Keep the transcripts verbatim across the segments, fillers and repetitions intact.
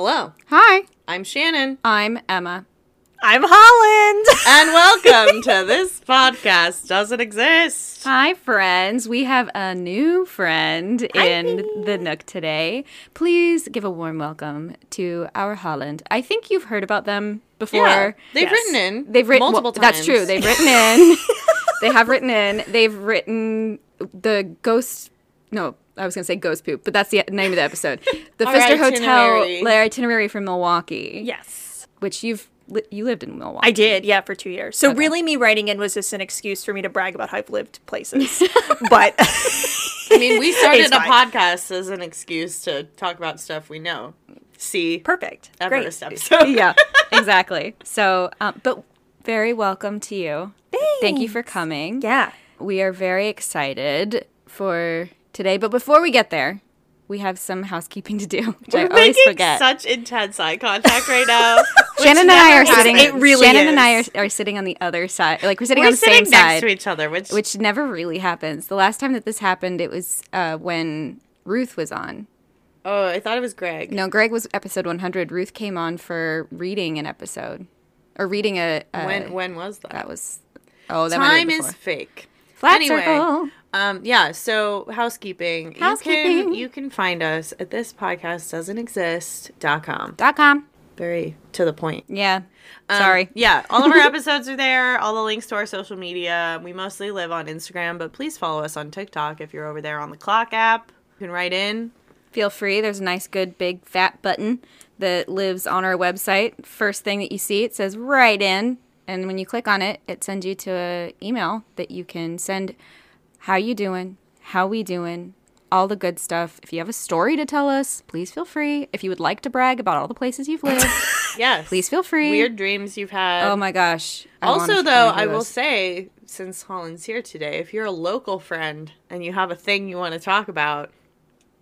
Hello. Hi. I'm Shannon. I'm Emma. I'm Holland. And welcome to This Podcast Doesn't Exist. Hi, friends. We have a new friend in Hi. The Nook today. Please give a warm welcome to our Holland. I think you've heard about them before. Yeah, they've yes. written in. They've written multiple well, times. That's true. They've written in. They have written in. They've written the ghost. No. I was going to say ghost poop, but that's the name of the episode. The Pfister Hotel itinerary from Milwaukee. Yes. Which you've li- you lived in Milwaukee. I did, yeah, for two years. So okay. really me writing in was just an excuse for me to brag about how I've lived places. But I mean, we started a fine. podcast as an excuse to talk about stuff we know. See? Perfect. Everest Great. Episode. Yeah, exactly. So, um, but very welcome to you. Thanks. Thank you for coming. Yeah. We are very excited for... today, but before we get there, we have some housekeeping to do, which We're I always forget. Such intense eye contact right now. Shannon and I are happens. sitting. It really Shannon is. and I are, are sitting on the other side. Like we're sitting we're on the sitting same next side to each other, which which never really happens. The last time that this happened, it was uh, when Ruth was on. Oh, I thought it was Greg. No, Greg was episode one hundred. Ruth came on for reading an episode, or reading a. a when when was that? That was. Oh, that time might have been is fake. Flat anyway. Circle. Um, yeah, so housekeeping. Housekeeping. You can, you can find us at this podcast doesn't exist dot com. Dot com. Very to the point. Yeah. Um, Sorry. Yeah. All of our episodes are there. All the links to our social media. We mostly live on Instagram, but please follow us on TikTok if you're over there on the Clock app. You can write in. Feel free. There's a nice, good, big, fat button that lives on our website. First thing that you see, it says write in. And when you click on it, it sends you to an email that you can send... how you doing, how we doing, all the good stuff. If you have a story to tell us, please feel free. If you would like to brag about all the places you've lived, yes, please feel free. Weird dreams you've had. Oh, my gosh. I also, though, I will say, since Holland's here today, if you're a local friend and you have a thing you want to talk about,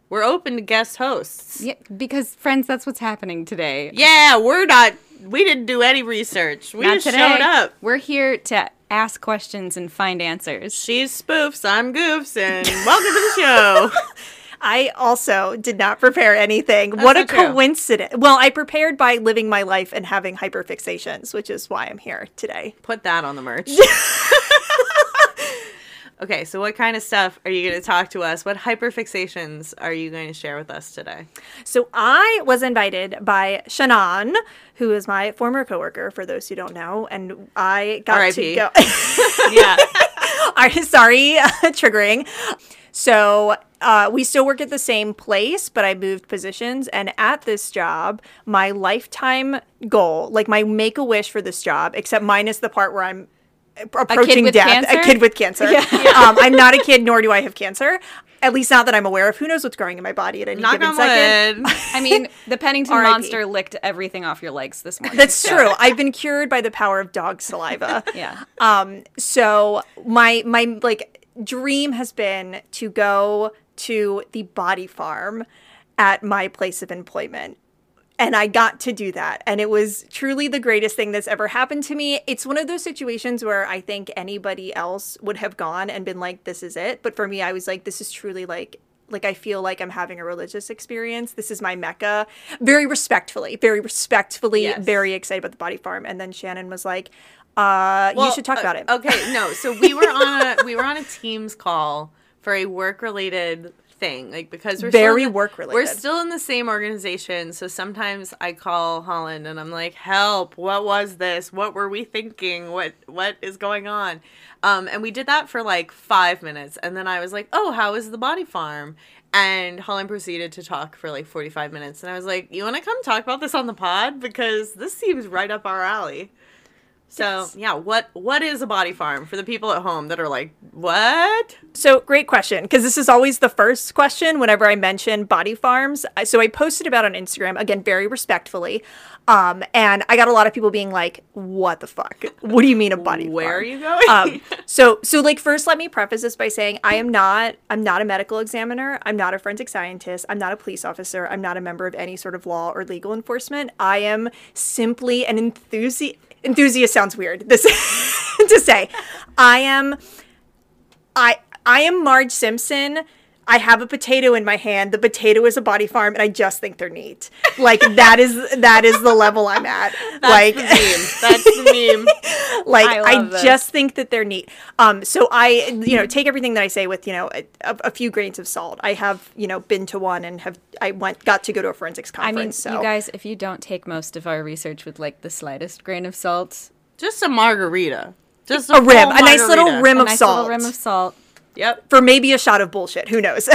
we're open to guest hosts. Yeah, because, friends, that's what's happening today. Yeah, we're not... we didn't do any research. We not just today. Showed up. We're here to... ask questions and find answers. She's spoofs, I'm goofs, and welcome to the show. I also did not prepare anything. That's what a true. coincidence. Well, I prepared by living my life and having hyperfixations, which is why I'm here today. Put that on the merch. Okay, so what kind of stuff are you going to talk to us? What hyperfixations are you going to share with us today? So I was invited by Shannon, who is my former coworker, for those who don't know, and I got R I P to go. Yeah. Sorry, triggering. So uh, we still work at the same place, but I moved positions. And at this job, my lifetime goal, like my make-a-wish for this job, except minus the part where I'm approaching death, cancer? a kid with cancer. Yeah. um, I'm not a kid, nor do I have cancer. At least not that I'm aware of. Who knows what's growing in my body at any Knock given second. I mean, the Pennington R I P monster licked everything off your legs this morning. That's so. true. I've been cured by the power of dog saliva. Yeah. Um. So my my like dream has been to go to the body farm at my place of employment. And I got to do that. And it was truly the greatest thing that's ever happened to me. It's one of those situations where I think anybody else would have gone and been like, this is it. But for me, I was like, this is truly like, like I feel like I'm having a religious experience. This is my Mecca. Very respectfully, very respectfully, yes. very excited about the body farm. And then Shannon was like, uh, well, you should talk uh, about it. Okay, no. So we were on a, we were on a Teams call for a work-related thing, like, because we're very still in, work related. We're still in the same organization, so sometimes I call Holland and I'm like, "Help! What was this? What were we thinking? What what is going on?" Um, and we did that for like five minutes, and then I was like, "Oh, how is the body farm?" And Holland proceeded to talk for like forty-five minutes, and I was like, "You want to come talk about this on the pod? Because this seems right up our alley." So, yes. yeah, what what is a body farm for the people at home that are like, what? So, great question, because this is always the first question whenever I mention body farms. So I posted about on Instagram, again, very respectfully, um, and I got a lot of people being like, what the fuck? What do you mean a body Where farm? Where are you going? um, so, so like, first, let me preface this by saying I am not, I'm not a medical examiner. I'm not a forensic scientist. I'm not a police officer. I'm not a member of any sort of law or legal enforcement. I am simply an enthusiast. Enthusiast sounds weird this to say. I am I I am Marge Simpson. I have a potato in my hand. The potato is a body farm, and I just think they're neat. Like, that is that is the level I'm at. That's like the meme. That's the meme. Like, I, I just think that they're neat. Um, so I, you know, take everything that I say with, you know, a, a few grains of salt. I have, you know, been to one and have I went got to go to a forensics conference. I mean, so. You guys, if you don't take most of our research with like the slightest grain of salt, just a margarita, just a, a rim, a nice little rim a of nice salt, little rim of salt. Yep. For maybe a shot of bullshit. Who knows?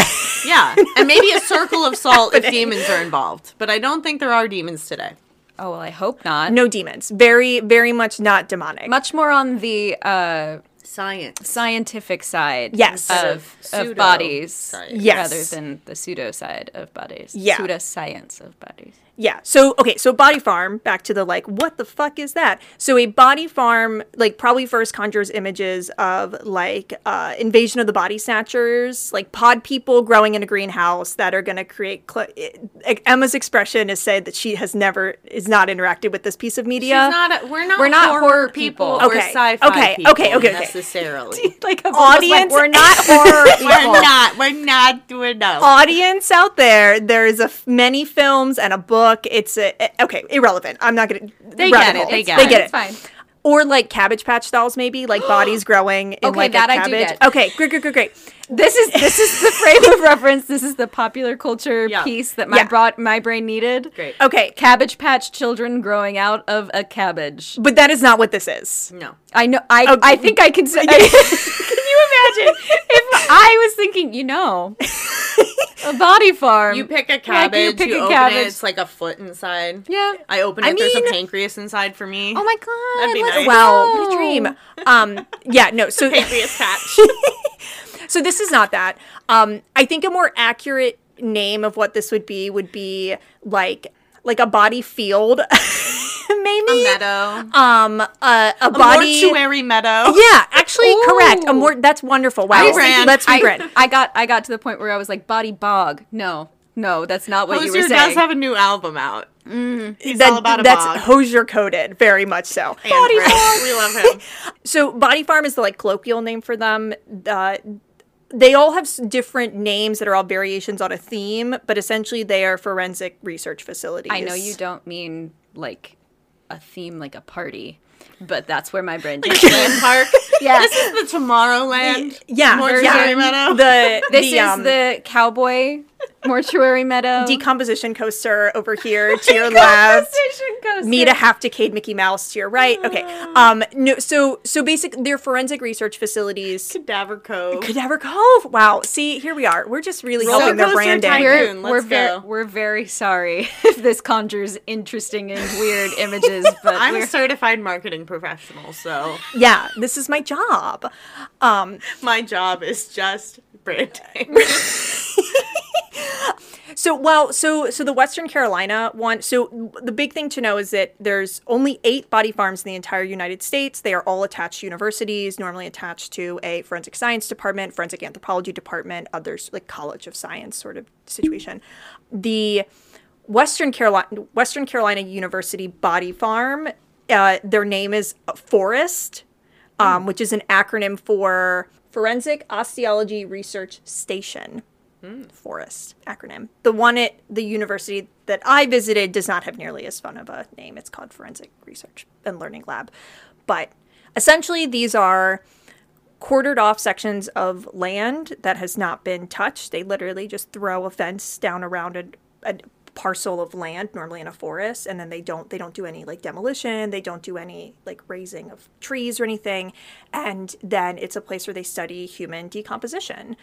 Yeah. And maybe a circle of salt if demons are involved. But I don't think there are demons today. Oh, well, I hope not. No demons. Very, very much not demonic. Much more on the uh, science, scientific side yes. of, of bodies science. Yes. rather than the pseudo side of bodies. Yeah. Pseudoscience of bodies. Yeah. So, okay. So body farm, back to the like, what the fuck is that? So a body farm, like probably first conjures images of like uh, Invasion of the Body Snatchers, like pod people growing in a greenhouse that are going to create. Cl- Emma's expression is said that she has never, is not interacted with this piece of media. She's not, a, we're not, we're not horror, horror people. people. Okay. We're sci-fi okay. people. Okay. Okay. Okay. Necessarily. Like audience. Like, we're not horror people. We're not, we're not, we're not. Audience out there, there's a f- many films and a book. It's a, okay, irrelevant. I'm not going to. They get it. They get it. They get it. It's fine. Or like Cabbage Patch dolls, maybe like bodies growing in okay, like that a cabbage. I do get. Okay, great, great, great, great. This is this is the frame of reference. This is the popular culture yeah. piece that my yeah. brought my brain needed. Great. Okay, Cabbage Patch children growing out of a cabbage. But that is not what this is. No, I know. I okay. I think I can. Can you imagine if I was thinking? You know. A body farm. You pick a cabbage. Yeah, you pick you a open cabbage. It, it's like a foot inside. Yeah. I open it. I mean, there's a pancreas inside for me. Oh my god! That'd be nice. Wow, what a dream. Um, yeah, no. So pancreas patch. So this is not that. Um, I think a more accurate name of what this would be would be like like a body field. Maybe a meadow, um, a, a body a mortuary meadow. Yeah, actually, ooh. Correct. A more that's wonderful. Wow, rebrand. Let's rebrand. I, I got, I got to the point where I was like, body bog. No, no, that's not what Hozier you were saying. Hozier does have a new album out. Mm, he's that, all about a that's bog. That's Hozier coded, very much so. And body bog. We love him. So, body farm is the like colloquial name for them. Uh, They all have different names that are all variations on a theme, but essentially they are forensic research facilities. I know you don't mean like a theme like a party, but that's where my brain just like went. Park. Yeah. This is the Tomorrowland yeah. mortuary yeah. meadow. The, this the, is um, the cowboy mortuary meadow. Decomposition coaster over here to your left. Coaster. Meet a half-decayed Mickey Mouse to your right. Okay. Um. No. So so basically, they're forensic research facilities. Cadaver Cove. Cadaver Cove. Wow. See, here we are. We're just really helping their branding. We're, we're, ver- we're very sorry if this conjures interesting and weird images. But I'm a certified marketing professional, so. Yeah. This is my job. Um. My job is just branding. So, well, so so the Western Carolina one, so the big thing to know is that there's only eight body farms in the entire United States. They are all attached to universities, normally attached to a forensic science department, forensic anthropology department, others like College of Science sort of situation. The Western Carolina, Western Carolina University body farm, uh, their name is FOREST, um, mm. which is an acronym for Forensic Osteology Research Station. Mm. Forest acronym. The one at the university that I visited does not have nearly as fun of a name. It's called Forensic Research and Learning Lab. But essentially, these are quartered off sections of land that has not been touched. They literally just throw a fence down around a, a parcel of land, normally in a forest, and then they don't they don't do any like demolition. They don't do any like raising of trees or anything. And then it's a place where they study human decomposition.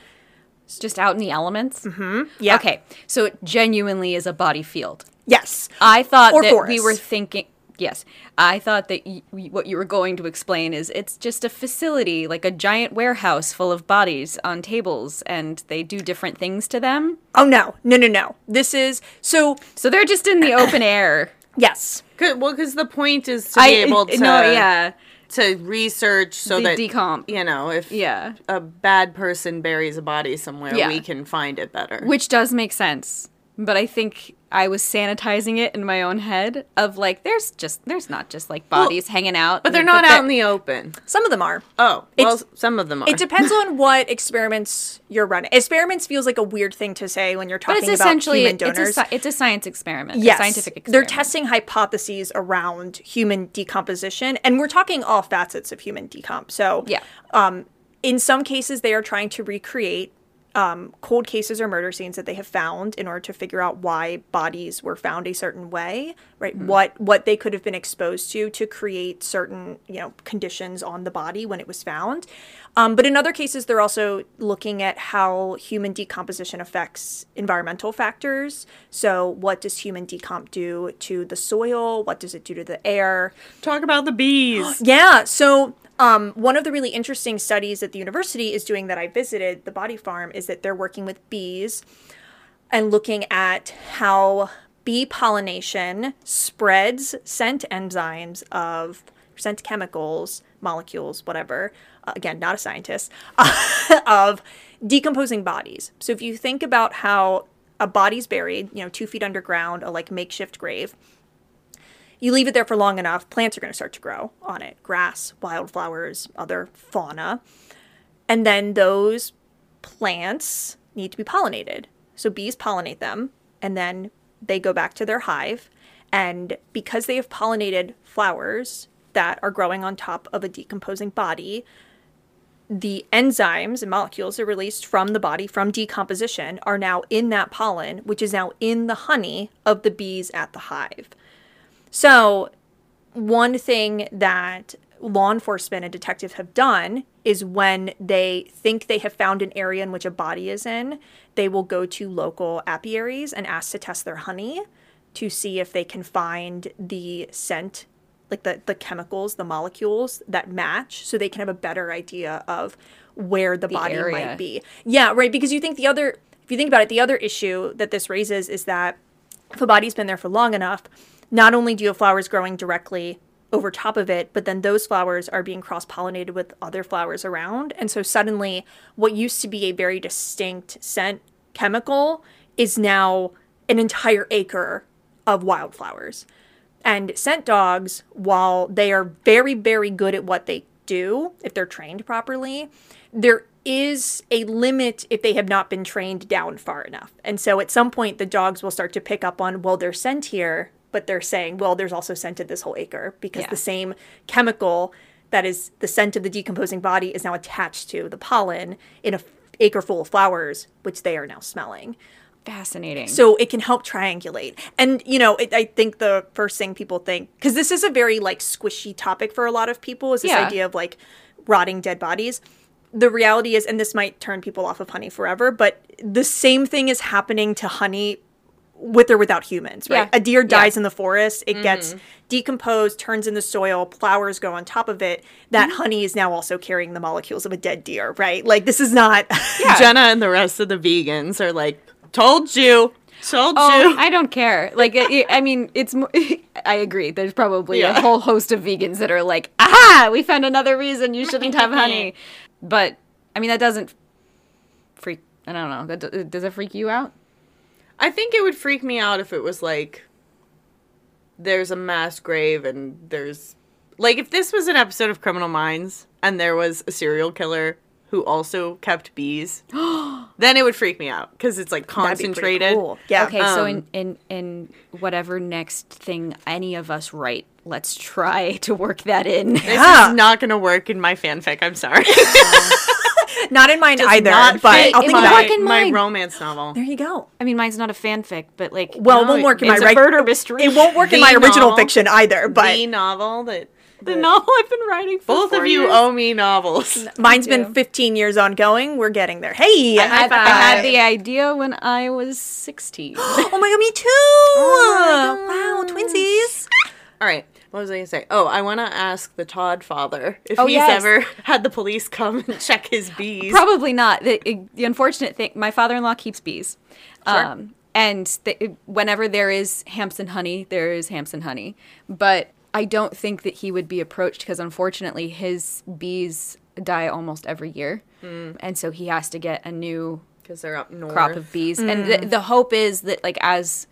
Just out in the elements? Mm-hmm. Yeah. Okay. So it genuinely is a body field. Yes. I thought or that forest. We were thinking... Yes. I thought that y- what you were going to explain is it's just a facility, like a giant warehouse full of bodies on tables, and they do different things to them? Oh, no. No, no, no. This is... So so they're just in the open air. Yes. Cause, well, because the point is to I, be able to... No, yeah. To research so the that, decomp. You know, if yeah. a bad person buries a body somewhere, yeah. we can find it better. Which does make sense. but I think I was sanitizing it in my own head of like, there's just, there's not just like bodies well, hanging out. But they're not out in the open. Some of them are. Oh, well, it's, some of them are. It depends on what experiments you're running. Experiments feels like a weird thing to say when you're talking but it's about human donors. It's a, it's a science experiment. Yes. A scientific experiment. They're testing hypotheses around human decomposition. And we're talking all facets of human decomp. So yeah. um, in some cases, they are trying to recreate Um, cold cases or murder scenes that they have found in order to figure out why bodies were found a certain way, right? Mm-hmm. What what they could have been exposed to to create certain, you know, conditions on the body when it was found. Um, but in other cases, they're also looking at how human decomposition affects environmental factors. So what does human decomp do to the soil? What does it do to the air? Talk about the bees. Yeah. So Um, one of the really interesting studies that the university is doing that I visited, the Body Farm, is that they're working with bees and looking at how bee pollination spreads scent enzymes of scent chemicals, molecules, whatever. Uh, again, not a scientist, uh, of decomposing bodies. So if you think about how a body's buried, you know, two feet underground, a like makeshift grave. You leave it there for long enough, plants are going to start to grow on it. Grass, wildflowers, other fauna. And then those plants need to be pollinated. So bees pollinate them, and then they go back to their hive. And because they have pollinated flowers that are growing on top of a decomposing body, the enzymes and molecules that are released from the body from decomposition are now in that pollen, which is now in the honey of the bees at the hive. So one thing that law enforcement and detectives have done is when they think they have found an area in which a body is in, they will go to local apiaries and ask to test their honey to see if they can find the scent, like the, the chemicals, the molecules that match, so they can have a better idea of where the, the body area. might be. Yeah, right. Because you think the other, if you think about it, the other issue that this raises is that if a body's been there for long enough, not only do you have flowers growing directly over top of it, but then those flowers are being cross-pollinated with other flowers around. And so suddenly what used to be a very distinct scent chemical is now an entire acre of wildflowers. And scent dogs, while they are very, very good at what they do, if they're trained properly, they're is a limit if they have not been trained down far enough. And so at some point, the dogs will start to pick up on, well, there's scent here, but they're saying, well, there's also scent at this whole acre because yeah. the same chemical that is the scent of the decomposing body is now attached to the pollen in an f- acre full of flowers, which they are now smelling. Fascinating. So it can help triangulate. And, you know, it, I think the first thing people think, because this is a very, like, squishy topic for a lot of people, is this yeah. idea of, like, rotting dead bodies. The reality is, and this might turn people off of honey forever, but the same thing is happening to honey with or without humans, right? Yeah. A deer dies yeah. in the forest. It mm-hmm. gets decomposed, turns in the soil, flowers go on top of it. That mm-hmm. honey is now also carrying the molecules of a dead deer, right? Like, this is not... Yeah. Jenna and the rest of the vegans are like, told you, told oh, you. I don't care. Like, it, I mean, it's... Mo- I agree. There's probably yeah. a whole host of vegans that are like, aha, we found another reason you shouldn't have honey. But, I mean, that doesn't freak, I don't know, that do, does it freak you out? I think it would freak me out if it was, like, there's a mass grave and there's, like, if this was an episode of Criminal Minds and there was a serial killer who also kept bees, then it would freak me out because it's, like, concentrated. That'd be pretty cool. Yeah. Okay, um, so in, in, in whatever next thing any of us write, let's try to work that in. This yeah. is not going to work in my fanfic. I'm sorry. Not in mine Does either. Not but fit I'll think about it. My, my romance novel. There you go. I mean, mine's not a fanfic, but like. Well, no, it won't work in my regular mystery. It won't work the in my original novel, fiction either. But the novel that the, the novel I've been writing. For both of you years. Owe me novels. Mine's been fifteen years ongoing. We're getting there. Hey, I had, I had the idea when I was sixteen. Oh my god, me too. Oh, wow, twinsies. All right. What was I going to say? Oh, I want to ask the Todd father if oh, he's yes. ever had the police come and check his bees. Probably not. The, the unfortunate thing, my father-in-law keeps bees. Sure. Um, and the, whenever there is Hampson honey, there is Hampson honey. But I don't think that he would be approached because, unfortunately, his bees die almost every year. Mm. And so he has to get a new because they're up north. Crop of bees. Mm. And the, the hope is that, like, as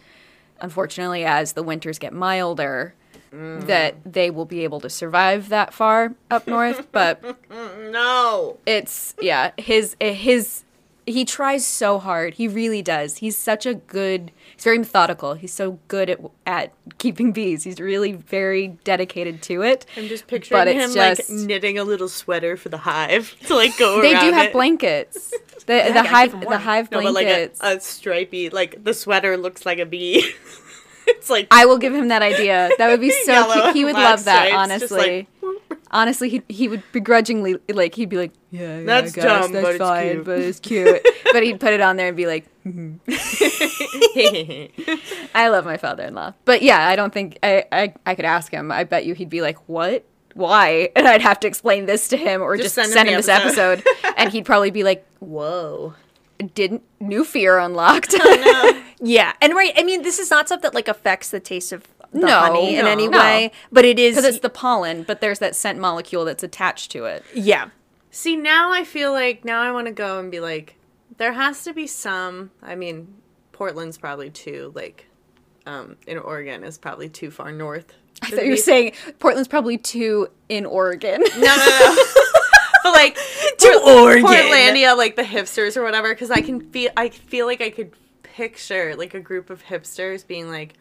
unfortunately as the winters get milder, mm. that they will be able to survive that far up north. But no, it's yeah. His his he tries so hard. He really does. He's such a good. He's very methodical. He's so good at at keeping bees. He's really very dedicated to it. I'm just picturing him just, like, knitting a little sweater for the hive to, like, go they around. They do have it. blankets. The, yeah, the hive the hive blankets. No, but like a, a stripey, like the sweater looks like a bee. It's like I will give him that idea. That would be so cute. He would love that, honestly. Like, honestly, he he would begrudgingly, like, he'd be like, yeah, yeah, that's I guess, dumb, that's but fine, it's cute. But it's cute. But he'd put it on there and be like, mm-hmm. I love my father-in-law. But yeah, I don't think I, I I could ask him. I bet you he'd be like, what? Why? And I'd have to explain this to him, or just, just send, send him, him this episode. And he'd probably be like, whoa. Didn't new fear unlocked? Oh, no. Yeah, and right. I mean, this is not stuff that, like, affects the taste of the no, honey no, in any no. way, but it is because it's the pollen. But there's that scent molecule that's attached to it. Yeah. See, now I feel like now I want to go and be like, there has to be some. I mean, Portland's probably too like, um, in Oregon is probably too far north. I thought you were saying Portland's probably too in Oregon. No, no, no. But, like, to Oregon. Portlandia, like the hipsters or whatever, because I can feel, I feel like I could picture, like, a group of hipsters being, like,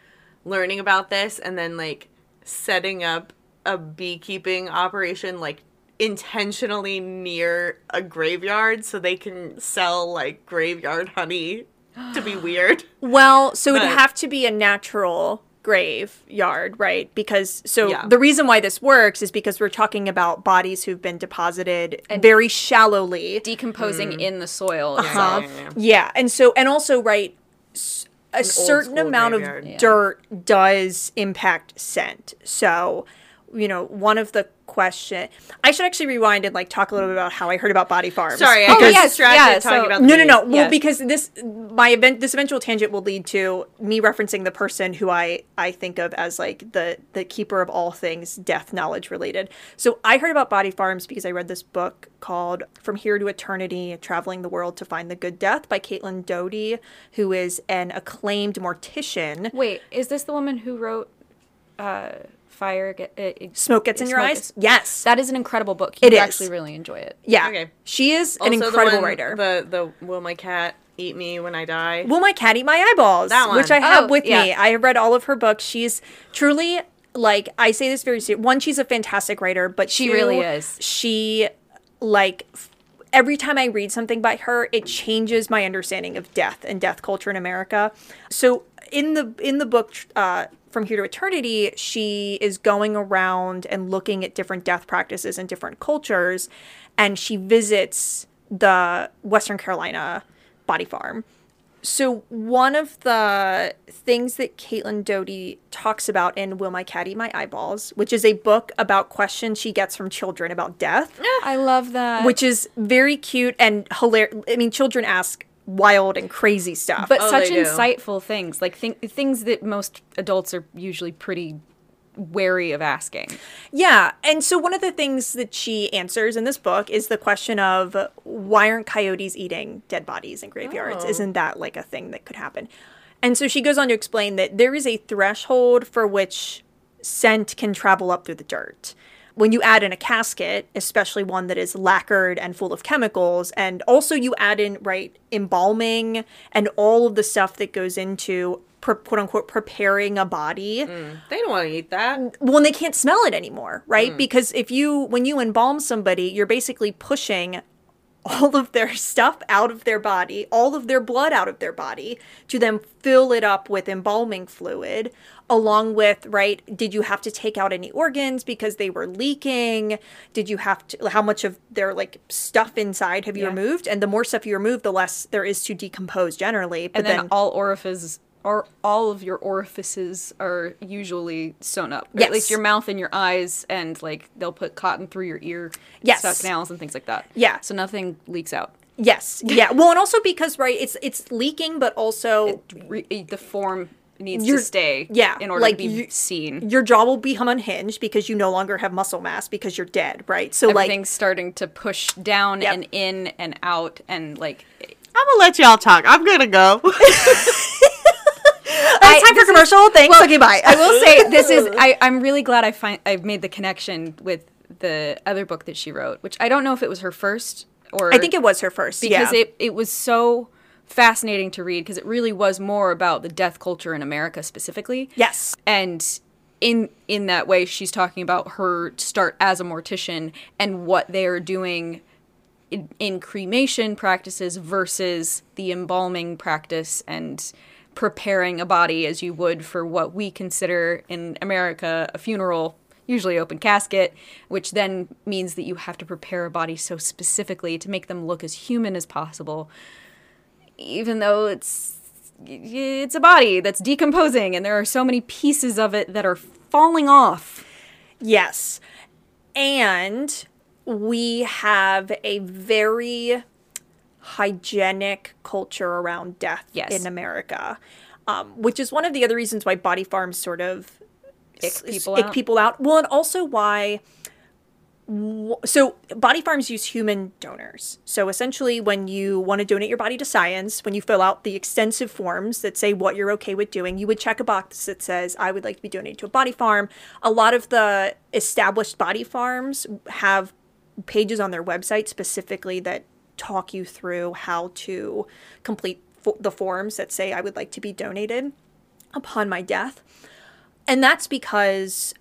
learning about this and then, like, setting up a beekeeping operation, like, intentionally near a graveyard so they can sell, like, graveyard honey to be weird. Well, so but. It'd have to be a natural graveyard, right? Because so yeah. the reason why this works is because we're talking about bodies who've been deposited and very shallowly, decomposing mm. in the soil. Uh-huh. Yeah, yeah, yeah. yeah, and so and also right, s- a An certain amount graveyard. Of dirt yeah. does impact scent. So, you know, one of the question I should actually rewind and, like, talk a little bit about how I heard about body farms. Sorry, I got oh, yes, distracted yeah, talking so, about the No, no, no. Well, yes. because this my event this eventual tangent will lead to me referencing the person who I, I think of as, like, the the keeper of all things death knowledge related. So I heard about body farms because I read this book called From Here to Eternity, Traveling the World to Find the Good Death by Caitlin Doughty, who is an acclaimed mortician. Wait, is this the woman who wrote uh Fire get, it, it, Smoke Gets in Your Eyes? Is, yes. That is an incredible book. You it would is. actually really enjoy it. Yeah. Okay. She is also an incredible the one, writer. The the Will My Cat Eat Me When I Die? Will My Cat Eat My Eyeballs? That one. Which I have oh, with yeah. me. I have read all of her books. She's truly, like, I say this very seriously. One, she's a fantastic writer, but she two, really is. She, like, every time I read something by her, it changes my understanding of death and death culture in America. So in the in the book, uh, From Here to Eternity, she is going around and looking at different death practices in different cultures, and she visits the Western Carolina body farm. So one of the things that Caitlin Doughty talks about in Will My Cat Eat My Eyeballs, which is a book about questions she gets from children about death. I love that. Which is very cute and hilarious. I mean, children ask wild and crazy stuff, but oh, such insightful things, like th- things that most adults are usually pretty wary of asking. Yeah, and so one of the things that she answers in this book is the question of why aren't coyotes eating dead bodies in graveyards? Oh. Isn't that, like, a thing that could happen? And so she goes on to explain that there is a threshold for which scent can travel up through the dirt. When you add in a casket, especially one that is lacquered and full of chemicals, and also you add in, right, embalming and all of the stuff that goes into, pre- quote-unquote, preparing a body. Mm, they don't want to eat that. Well, and they can't smell it anymore, right? Mm. Because if you, when you embalm somebody, you're basically pushing all of their stuff out of their body, all of their blood out of their body, to then fill it up with embalming fluid, along with, right, did you have to take out any organs because they were leaking? Did you have to, how much of their, like, stuff inside have you yeah. removed? And the more stuff you remove, the less there is to decompose generally. But and then, then all orifices, or all of your orifices are usually sewn up. Yes. Or at least your mouth and your eyes, and, like, they'll put cotton through your ear yes. canals and things like that. Yeah. So nothing leaks out. Yes. Yeah. Well, and also because, right, it's it's leaking, but also It re- the form needs your, to stay yeah, in order like to be you, seen. Your jaw will become unhinged because you no longer have muscle mass because you're dead, right? So, Everything's like... Everything's starting to push down yep. and in and out and, like... I'm gonna let y'all talk. I'm gonna go. That's time for commercial. Is, Thanks. Well, okay, bye. I will say this is. I, I'm really glad I find I've made the connection with the other book that she wrote, which I don't know if it was her first or I think it was her first because yeah. it it was so fascinating to read because it really was more about the death culture in America specifically. Yes, and. In in that way, she's talking about her start as a mortician and what they are doing in, in cremation practices versus the embalming practice and preparing a body as you would for what we consider in America a funeral, usually open casket, which then means that you have to prepare a body so specifically to make them look as human as possible, even though it's... it's a body that's decomposing, and there are so many pieces of it that are falling off. Yes. And we have a very hygienic culture around death yes. in America, um, which is one of the other reasons why body farms sort of ick people, ick out. people out. Well, and also why... So body farms use human donors. So essentially when you want to donate your body to science, when you fill out the extensive forms that say what you're okay with doing, you would check a box that says, I would like to be donated to a body farm. A lot of the established body farms have pages on their website specifically that talk you through how to complete fo- the forms that say, I would like to be donated upon my death. And that's because...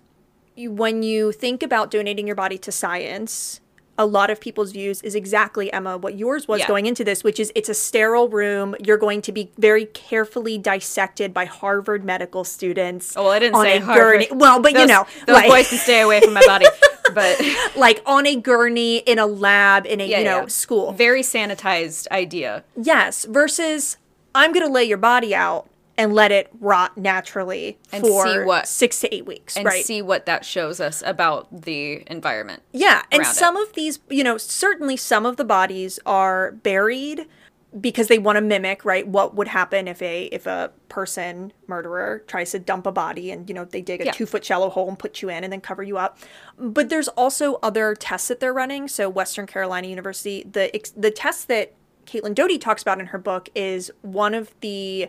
when you think about donating your body to science, a lot of people's views is exactly, Emma, what yours was yeah. going into this, which is it's a sterile room. You're going to be very carefully dissected by Harvard medical students. Oh, well, I didn't say Harvard. Gurney. Well, but those, you know. Those like, boys can stay away from my body. But like on a gurney, in a lab, in a, yeah, you know, yeah. school. Very sanitized idea. Yes. Versus I'm going to lay your body out. And let it rot naturally and for see what, six to eight weeks. And right? see what that shows us about the environment. Yeah. And some it. of these, you know, certainly some of the bodies are buried because they want to mimic, right, what would happen if a if a person, murderer, tries to dump a body and, you know, they dig a yeah. two-foot shallow hole and put you in and then cover you up. But there's also other tests that they're running. So Western Carolina University, the the test that Caitlin Doughty talks about in her book is one of the...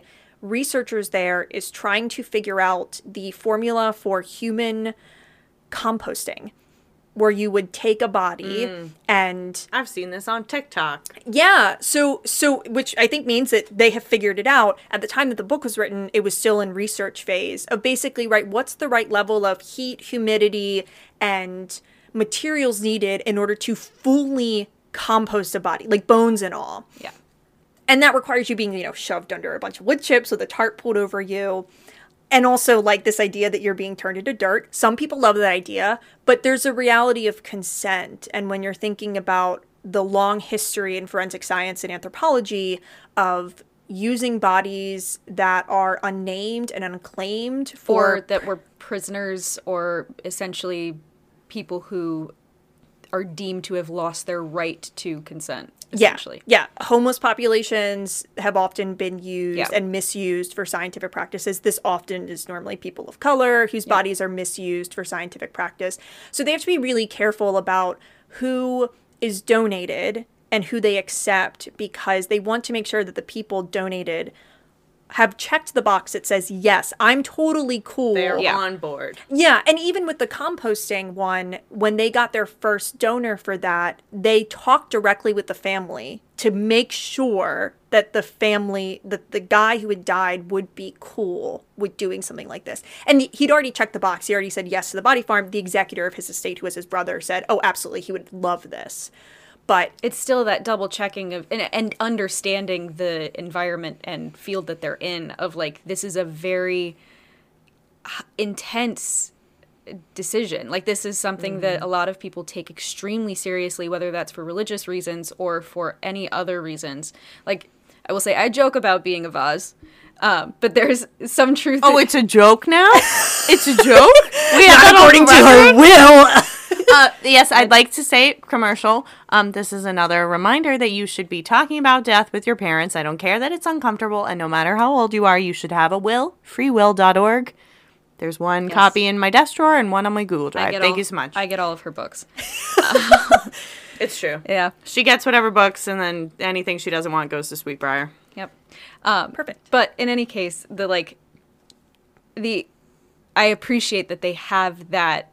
researchers there is trying to figure out the formula for human composting, where you would take a body mm. and... I've seen this on TikTok. Yeah. So, so which I think means that they have figured it out. At the time that the book was written, it was still in research phase of basically, right, what's the right level of heat, humidity, and materials needed in order to fully compost a body, like bones and all. Yeah. And that requires you being, you know, shoved under a bunch of wood chips with a tarp pulled over you. And also, like, this idea that you're being turned into dirt. Some people love that idea, but there's a reality of consent. And when you're thinking about the long history in forensic science and anthropology of using bodies that are unnamed and unclaimed for... Or that were prisoners or essentially people who are deemed to have lost their right to consent. Yeah, yeah. Homeless populations have often been used yeah. and misused for scientific practices. This often is normally people of color whose yeah. bodies are misused for scientific practice. So they have to be really careful about who is donated and who they accept because they want to make sure that the people donated have checked the box that says, yes, I'm totally cool. They're yeah. on board. Yeah. And even with the composting one, when they got their first donor for that, they talked directly with the family to make sure that the family, that the guy who had died would be cool with doing something like this. And he'd already checked the box. He already said yes to the body farm. The executor of his estate, who was his brother, said, oh, absolutely, he would love this. But it's still that double checking of and, and understanding the environment and field that they're in of like, this is a very intense decision. Like this is something mm-hmm. that a lot of people take extremely seriously, whether that's for religious reasons or for any other reasons. Like I will say, I joke about being a Vaz. Um, but there's some truth. Oh, in- it's a joke now? It's a joke? We Not according to her will. Uh, yes, I'd like to say, commercial, um, this is another reminder that you should be talking about death with your parents. I don't care that it's uncomfortable, and no matter how old you are, you should have a will, free will dot org. There's one yes. copy in my desk drawer and one on my Google Drive. Thank all, you so much. I get all of her books. Uh, It's true. Yeah. She gets whatever books, and then anything she doesn't want goes to Sweet Briar. Yep. Um, Perfect. But in any case, the, like, the, I appreciate that they have that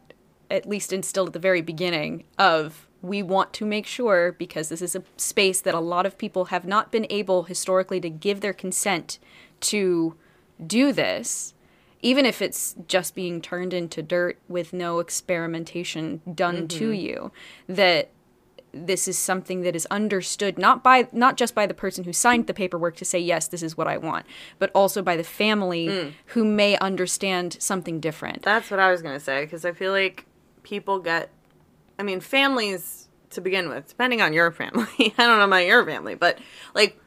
at least instilled at the very beginning of, we want to make sure, because this is a space that a lot of people have not been able historically to give their consent to do this, even if it's just being turned into dirt with no experimentation done mm-hmm. to you, that this is something that is understood not by not just by the person who signed the paperwork to say, yes, this is what I want, but also by the family mm. who may understand something different. That's what I was going to say, because I feel like people get, I mean, families to begin with, depending on your family, I don't know about your family, but like,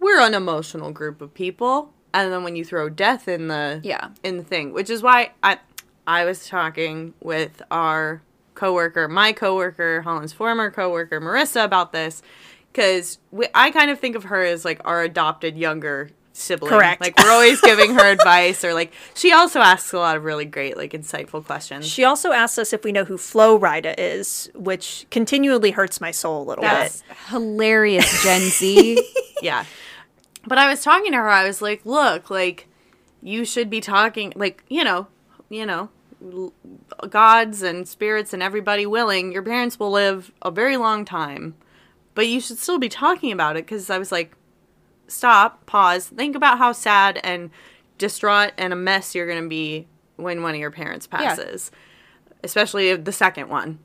we're an emotional group of people. And then when you throw death in the yeah. in the thing, which is why I I was talking with our coworker, my coworker, Holland's former coworker, Marissa, about this, because I kind of think of her as like our adopted younger sibling. Correct. Like, we're always giving her advice, or like, she also asks a lot of really great, like, insightful questions. She also asks us if we know who Flo Rida is, which continually hurts my soul a little That's bit. Hilarious, Gen Z. Yeah. But I was talking to her, I was like, look, like, you should be talking, like, you know, you know, gods and spirits and everybody willing, your parents will live a very long time, but you should still be talking about it, because I was like, stop, pause, think about how sad and distraught and a mess you're going to be when one of your parents passes, yeah. especially the second one,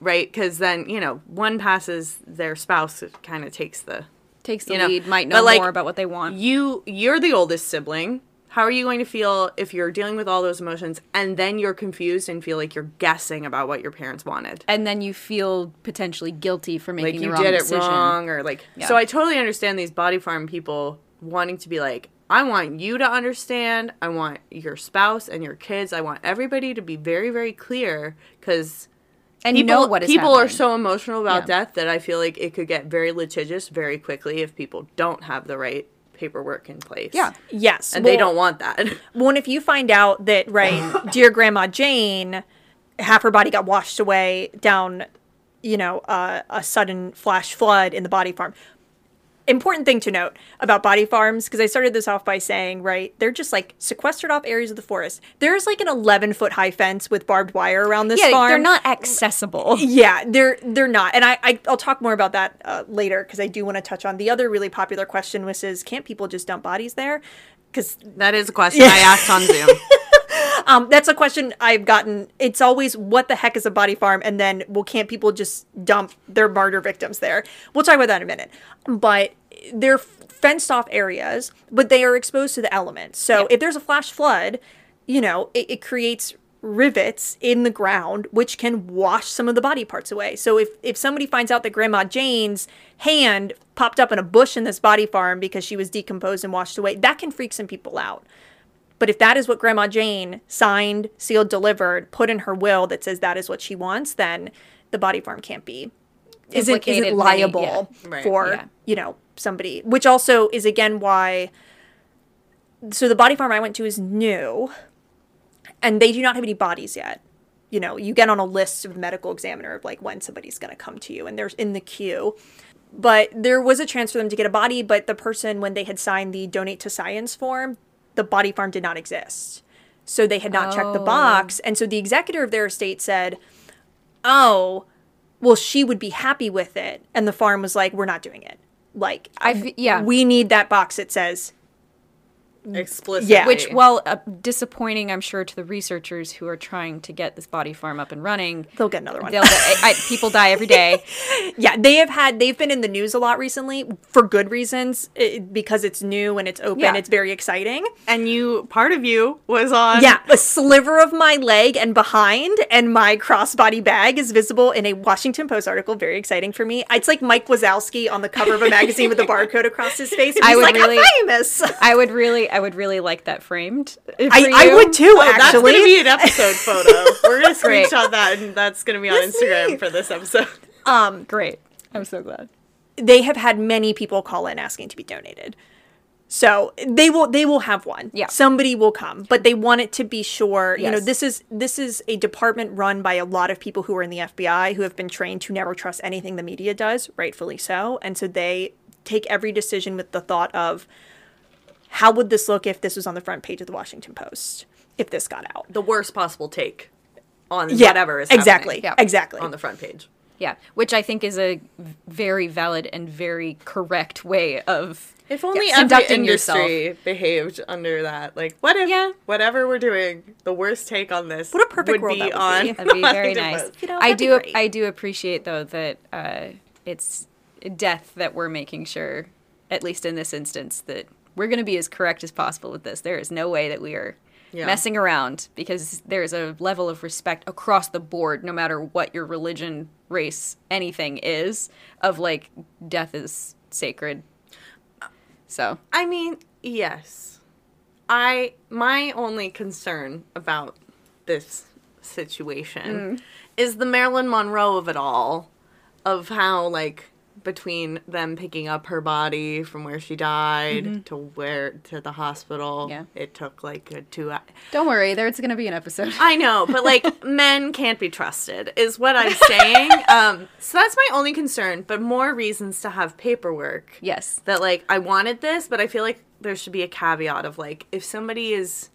right? Because then, you know, one passes, their spouse kind of takes the... Takes the you know, lead, might know like, more about what they want. You, you're the oldest sibling. How are you going to feel if you're dealing with all those emotions and then you're confused and feel like you're guessing about what your parents wanted? And then you feel potentially guilty for making like the wrong decision. Like, you did it wrong, or like... Yeah. So I totally understand these body farm people wanting to be like, I want you to understand. I want your spouse and your kids. I want everybody to be very, very clear, because... And people, know what is people happening. Are so emotional about yeah. death that I feel like it could get very litigious very quickly if people don't have the right paperwork in place. Yeah. Yes. And well, they don't want that. Well, and if you find out that, right, dear Grandma Jane, half her body got washed away down, you know, uh, a sudden flash flood in the body farm. Important thing to note about body farms, because I started this off by saying, right, they're just like sequestered off areas of the forest. There's like an eleven foot high fence with barbed wire around this yeah, farm. Yeah, they're not accessible. Yeah, they're they're not. And I, I, I'll talk more about that uh, later, because I do want to touch on the other really popular question, which is, can't people just dump bodies there? Because that is a question yeah. I asked on Zoom. Um, that's a question I've gotten. It's always, what the heck is a body farm? And then, well, can't people just dump their martyr victims there? We'll talk about that in a minute. But they're fenced off areas, but they are exposed to the elements. So yeah. if there's a flash flood, you know, it, it creates rivets in the ground, which can wash some of the body parts away. So if, if somebody finds out that Grandma Jane's hand popped up in a bush in this body farm because she was decomposed and washed away, that can freak some people out. But if that is what Grandma Jane signed, sealed, delivered, put in her will that says that is what she wants, then the body farm can't be isn't, isn't liable yeah. right. for, yeah. you know, somebody. Which also is, again, why... So the body farm I went to is new, and they do not have any bodies yet. You know, you get on a list of medical examiner of, like, when somebody's going to come to you, and they're in the queue. But there was a chance for them to get a body, but the person, when they had signed the Donate to Science form... the body farm did not exist. So they had not oh. checked the box. And so the executor of their estate said, oh, well, she would be happy with it. And the farm was like, we're not doing it. Like, I've, yeah, we need that box that says... explicitly. Yeah. Which, while uh, disappointing, I'm sure, to the researchers who are trying to get this body farm up and running. They'll get another one. They'll get, I, I, people die every day. Yeah, they have had, they've been in the news a lot recently for good reasons, it, because it's new and it's open. Yeah. It's very exciting. And you, part of you was on. Yeah, a sliver of my leg and behind, and my crossbody bag is visible in a Washington Post article. Very exciting for me. It's like Mike Wazowski on the cover of a magazine with a barcode across his face. And he's I would like, really, I'm famous. I would really, I would really like that framed. I, I would too, oh, actually. That's going to be an episode photo. We're going to screenshot that, and that's going to be on that's Instagram me. For this episode. Um, Great. I'm so glad. They have had many people call in asking to be donated. So they will they will have one. Yeah. Somebody will come, but they want it to be sure. Yes. You know, this is this is a department run by a lot of people who are in the F B I who have been trained to never trust anything the media does, rightfully so. And so they take every decision with the thought of, how would this look if this was on the front page of the Washington Post? If this got out, the worst possible take on yeah, whatever is exactly, happening. Yeah, exactly. On the front page. Yeah, which I think is a very valid and very correct way of if only yeah, every industry yourself. Behaved under that. Like, what if yeah. whatever we're doing, the worst take on this? What a perfect would world be that would on. Be. That'd be very nice. You know, I do. I do appreciate though that uh, it's death that we're making sure, at least in this instance, that we're going to be as correct as possible with this. There is no way that we are. Yeah. Messing around, because there's a level of respect across the board, no matter what your religion, race, anything is, of like, death is sacred. So I mean, yes. I my only concern about this situation mm. is the Marilyn Monroe of it all, of how like between them picking up her body from where she died mm-hmm. to where to the hospital, yeah. it took like a two. Hours. Don't worry, there's going to be an episode. I know, but like men can't be trusted, is what I'm saying. um, so that's my only concern, but more reasons to have paperwork. Yes, that like I wanted this, but I feel like there should be a caveat of like if somebody is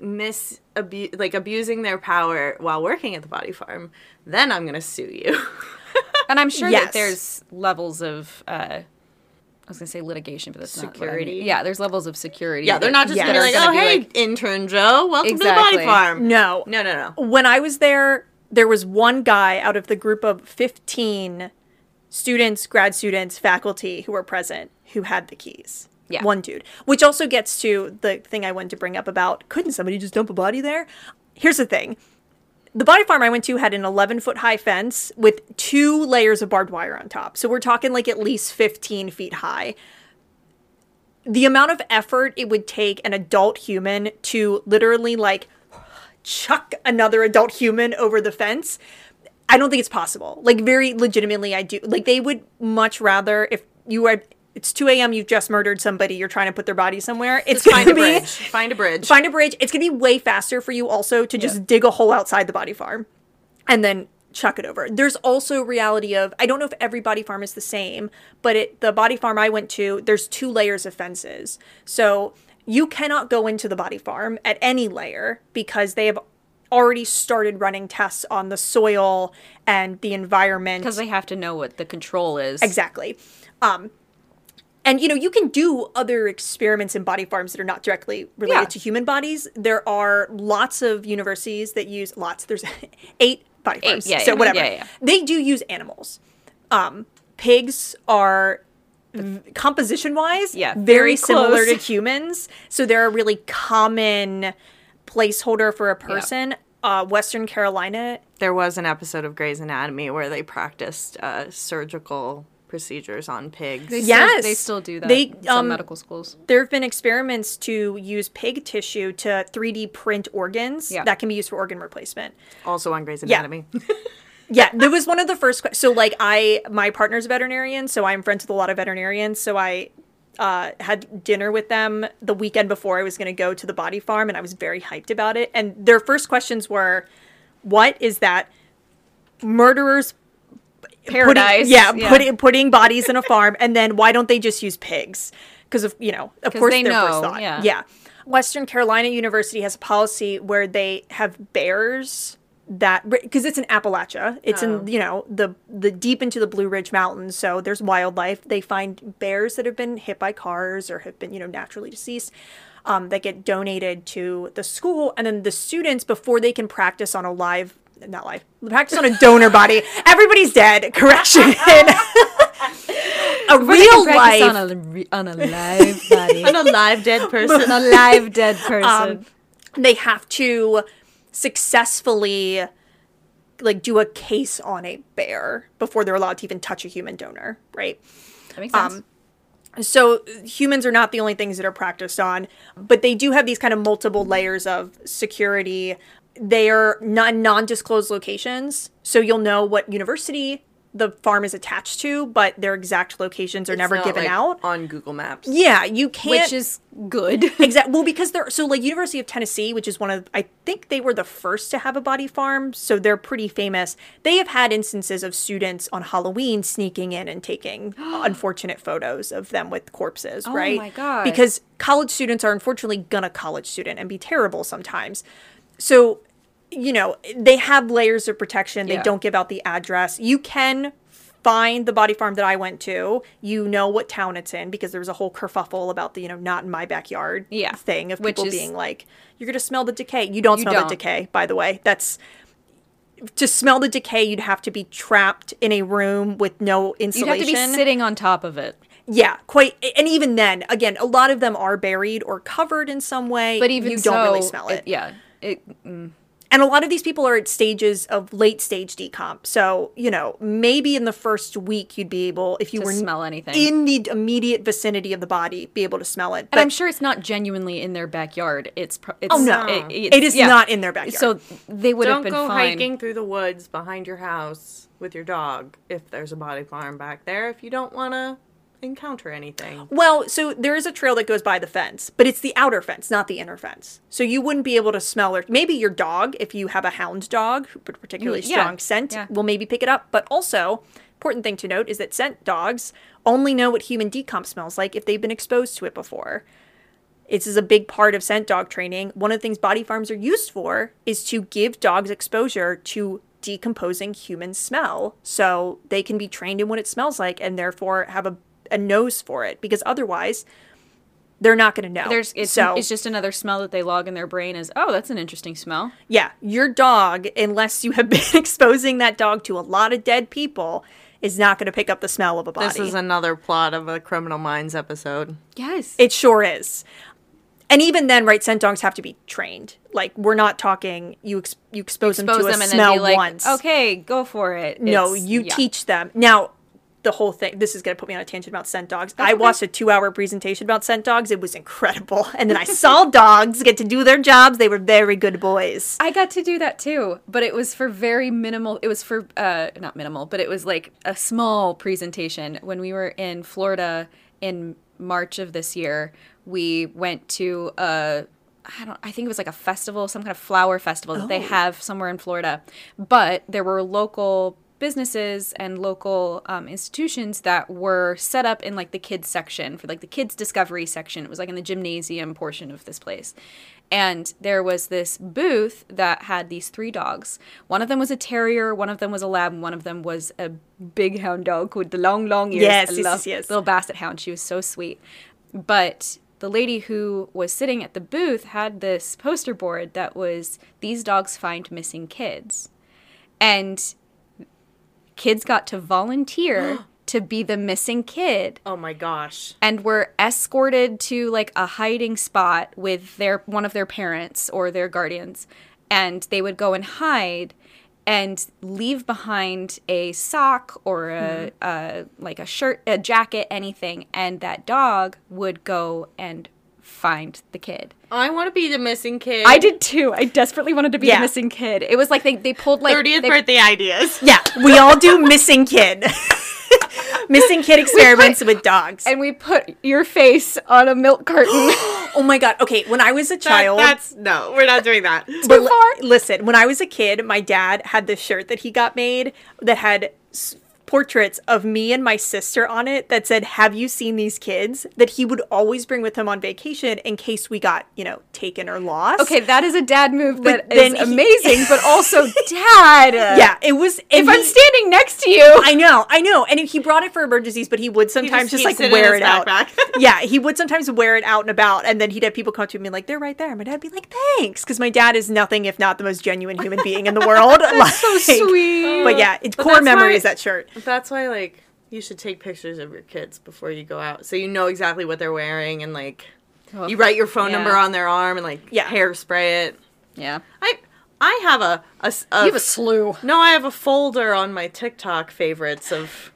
mis abu- like abusing their power while working at the body farm, then I'm going to sue you. And I'm sure yes. that there's levels of, uh, I was going to say litigation, but that's security. Not security. I mean. Yeah, there's levels of security. Yeah, they're not just yes. going to be like, oh, hey, like, intern Joe, welcome exactly. to the body farm. No. No, no, no. When I was there, there was one guy out of the group of fifteen students, grad students, faculty who were present who had the keys. Yeah. One dude. Which also gets to the thing I wanted to bring up about, couldn't somebody just dump a body there? Here's the thing. The body farm I went to had an eleven-foot high fence with two layers of barbed wire on top. So we're talking like at least fifteen feet high. The amount of effort it would take an adult human to literally like chuck another adult human over the fence, I don't think it's possible. Like very legitimately I do. Like they would much rather if you were... It's two a.m. You've just murdered somebody. You're trying to put their body somewhere. It's just gonna find a be, bridge. Find a bridge. Find a bridge. It's going to be way faster for you also to just yeah. dig a hole outside the body farm and then chuck it over. There's also reality of, I don't know if every body farm is the same, but it, the body farm I went to, there's two layers of fences. So you cannot go into the body farm at any layer because they have already started running tests on the soil and the environment. Because they have to know what the control is. Exactly. Um And, you know, you can do other experiments in body farms that are not directly related yeah. to human bodies. There are lots of universities that use lots. There's eight body farms. Eight, yeah, so yeah, whatever. Yeah, yeah. They do use animals. Um, pigs are composition-wise yeah, very, very similar to humans. So they're a really common placeholder for a person. Yeah. Uh, Western Carolina. There was an episode of Grey's Anatomy where they practiced uh, surgical... procedures on pigs. They yes. Still, they still do that they, um, in some medical schools. There have been experiments to use pig tissue to three D print organs yeah. that can be used for organ replacement. Also on Grey's Anatomy. Yeah. yeah. There was one of the first... So, like, I... My partner's a veterinarian, so I'm friends with a lot of veterinarians, so I... Uh, had dinner with them the weekend before I was going to go to the body farm, and I was very hyped about it. And their first questions were, what is that murderer's paradise. Putting, yeah, yeah. Putting, putting bodies in a farm. And then why don't they just use pigs? Because, of you know, of course they their know. First thought. Yeah. yeah. Western Carolina University has a policy where they have bears that, because it's in Appalachia. It's oh. in, you know, the, the deep into the Blue Ridge Mountains. So there's wildlife. They find bears that have been hit by cars or have been, you know, naturally deceased um, that get donated to the school. And then the students, before they can practice on a live Not live. Practice on a donor body. Everybody's dead. Correction. a We're real life. On a, re- on a live body. on a live dead person. on a live dead person. Um, they have to successfully, like, do a case on a bear before they're allowed to even touch a human donor, right? That makes sense. Um, So humans are not the only things that are practiced on, but they do have these kind of multiple layers of security. They are non- non-disclosed locations, so you'll know what university the farm is attached to, but their exact locations are it's never not given like out on Google Maps. Yeah, you can't, which is good. Exactly. Well, because they're so like University of Tennessee, which is one of I think they were the first to have a body farm, so they're pretty famous. They have had instances of students on Halloween sneaking in and taking unfortunate photos of them with corpses, oh right? Oh my god. Because college students are unfortunately gonna college student and be terrible sometimes. So you know, they have layers of protection. They yeah. don't give out the address. You can find the body farm that I went to. You know what town it's in because there was a whole kerfuffle about the, you know, not in my backyard yeah. thing of Which people is, being like, you're going to smell the decay. You don't you smell don't. the decay, by the way. That's to smell the decay, you'd have to be trapped in a room with no insulation. You'd have to be sitting on top of it. Yeah, quite. And even then, again, a lot of them are buried or covered in some way. But even you so, don't really smell it. it yeah. It, mm. And a lot of these people are at stages of late stage decomp. So, you know, maybe in the first week you'd be able, if you to were smell anything. in the immediate vicinity of the body, be able to smell it. But and I'm sure it's not genuinely in their backyard. It's, pro- it's Oh, no. It, it's, it is yeah. not in their backyard. So they would Don't have been fine. Don't go hiking through the woods behind your house with your dog if there's a body farm back there if you don't want to encounter anything. Well, so there is a trail that goes by the fence, but it's the outer fence, not the inner fence. So you wouldn't be able to smell or maybe your dog, if you have a hound dog, who with a particularly yeah. strong scent, yeah. will maybe pick it up. But also, important thing to note is that scent dogs only know what human decomp smells like if they've been exposed to it before. This is a big part of scent dog training. One of the things body farms are used for is to give dogs exposure to decomposing human smell. So they can be trained in what it smells like and therefore have a a nose for it, because otherwise they're not going to know. There's, it's, so, it's just another smell that they log in their brain as, oh, that's an interesting smell. Yeah. Your dog, unless you have been exposing that dog to a lot of dead people, is not going to pick up the smell of a body. This is another plot of a Criminal Minds episode. Yes. It sure is. And even then, right, scent dogs have to be trained. Like, we're not talking, you, ex- you expose, expose them to them a and smell then like, once. Okay, go for it. It's, no, you yeah. teach them. Now, the whole thing, this is going to put me on a tangent about scent dogs. That's I okay. watched a two-hour presentation about scent dogs. It was incredible. And then I saw dogs get to do their jobs. They were very good boys. I got to do that too, but it was for very minimal. It was for, uh, not minimal, but it was like a small presentation. When we were in Florida in March of this year, we went to a, I don't, I think it was like a festival, some kind of flower festival that oh. they have somewhere in Florida. But there were local businesses and local um, institutions that were set up in like the kids section for like the kids discovery section. It was like in the gymnasium portion of this place. And there was this booth that had these three dogs. One of them was a terrier, one of them was a lab, and one of them was a big hound dog with the long, long ears. Yes, I yes, love yes. Little basset hound. She was so sweet. But the lady who was sitting at the booth had this poster board that was, these dogs find missing kids. And kids got to volunteer to be the missing kid. Oh my gosh. And were escorted to like a hiding spot with their one of their parents or their guardians. And they would go and hide and leave behind a sock or a, mm-hmm. a like a shirt, a jacket, anything. And that dog would go and find the kid. I want to be the missing kid. I did too. I desperately wanted to be yeah. the missing kid. It was like they, they pulled like thirtieth they, birthday ideas. Yeah, we all do missing kid. Missing kid experiments put, with dogs. And we put your face on a milk carton. Oh my god. Okay, when I was a child. That, that's, no, we're not doing that. Too but far. Li- listen, when I was a kid, my dad had this shirt that he got made that had s- portraits of me and my sister on it that said, have you seen these kids? That he would always bring with him on vacation in case we got, you know, taken or lost. Okay, that is a dad move that is amazing, he, but also dad. Yeah, it was. If he, I'm standing next to you. I know, I know. And he brought it for emergencies, but he would sometimes he just, just like wear it, it out. Yeah, he would sometimes wear it out and about, and then he'd have people come to him and be like, they're right there. My dad'd be like, thanks. Because my dad is nothing if not the most genuine human being in the world. That's like, so sweet. But yeah, it's but core memory is that shirt. That's why, like, you should take pictures of your kids before you go out, so you know exactly what they're wearing, and like, oh, you write your phone yeah. number on their arm, and like, yeah. hairspray it. Yeah, I, I have a, a, a you have a slew. No, I have a folder on my TikTok favorites of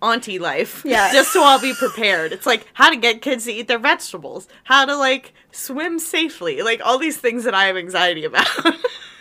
auntie life. Yeah, just so I'll be prepared. It's like how to get kids to eat their vegetables, how to like swim safely, like all these things that I have anxiety about.